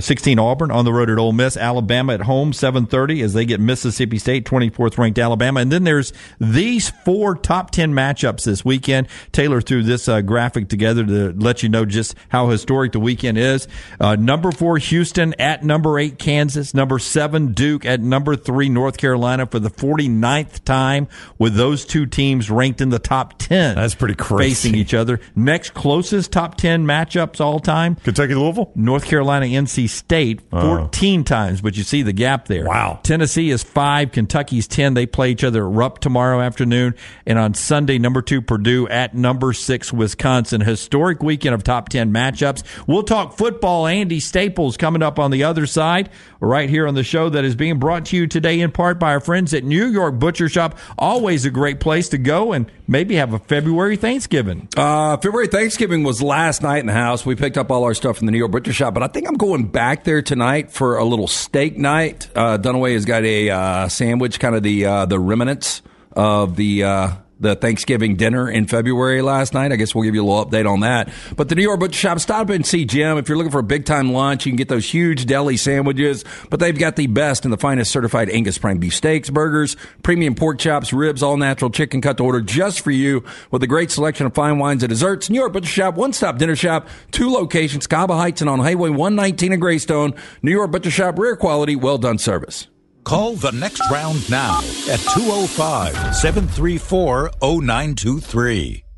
16 Auburn, on the road at Ole Miss. Alabama at home, 7:30, as they get Mississippi State, 24th ranked Alabama. And then there's these four top 10 matchups this weekend. Taylor threw this graphic together to let you know just how historic the weekend is. Number 4 Houston at number 8 Kansas, number 7 Duke at number 3 North Carolina for the 49th time, with those two teams ranked in the top 10. That's pretty crazy. Facing each other. Next closest top 10 matchups all time, Kentucky Louisville, North Carolina NC State 14 times, but you see the gap there. Wow. Tennessee is 5, Kentucky's 10. They play each other at Rupp tomorrow afternoon. And on Sunday, number 2 Purdue at number 6 Wisconsin. Historic weekend of top 10 matchups. We'll talk football. Andy Staples coming up on the other side, right here on the show that is being brought to you today in part by our friends at New York Butcher Shop. Always a great place to go and maybe have a February Thanksgiving. February Thanksgiving was last night in the house. We picked up all our stuff from the New York Butcher Shop, but I think I'm going back there tonight for a little steak night. Dunaway has got a sandwich, kind of the remnants of the Thanksgiving dinner in February last night. I guess we'll give you a little update on that. But the New York Butcher Shop, stop and see Jim. If you're looking for a big-time lunch, you can get those huge deli sandwiches. But they've got the best and the finest certified Angus prime beef steaks, burgers, premium pork chops, ribs, all-natural chicken cut to order just for you, with a great selection of fine wines and desserts. New York Butcher Shop, one-stop dinner shop, 2 locations, Cahaba Heights and on Highway 119 in Greystone. New York Butcher Shop, rare quality, well-done service. Call the next round now at 205-734-0923.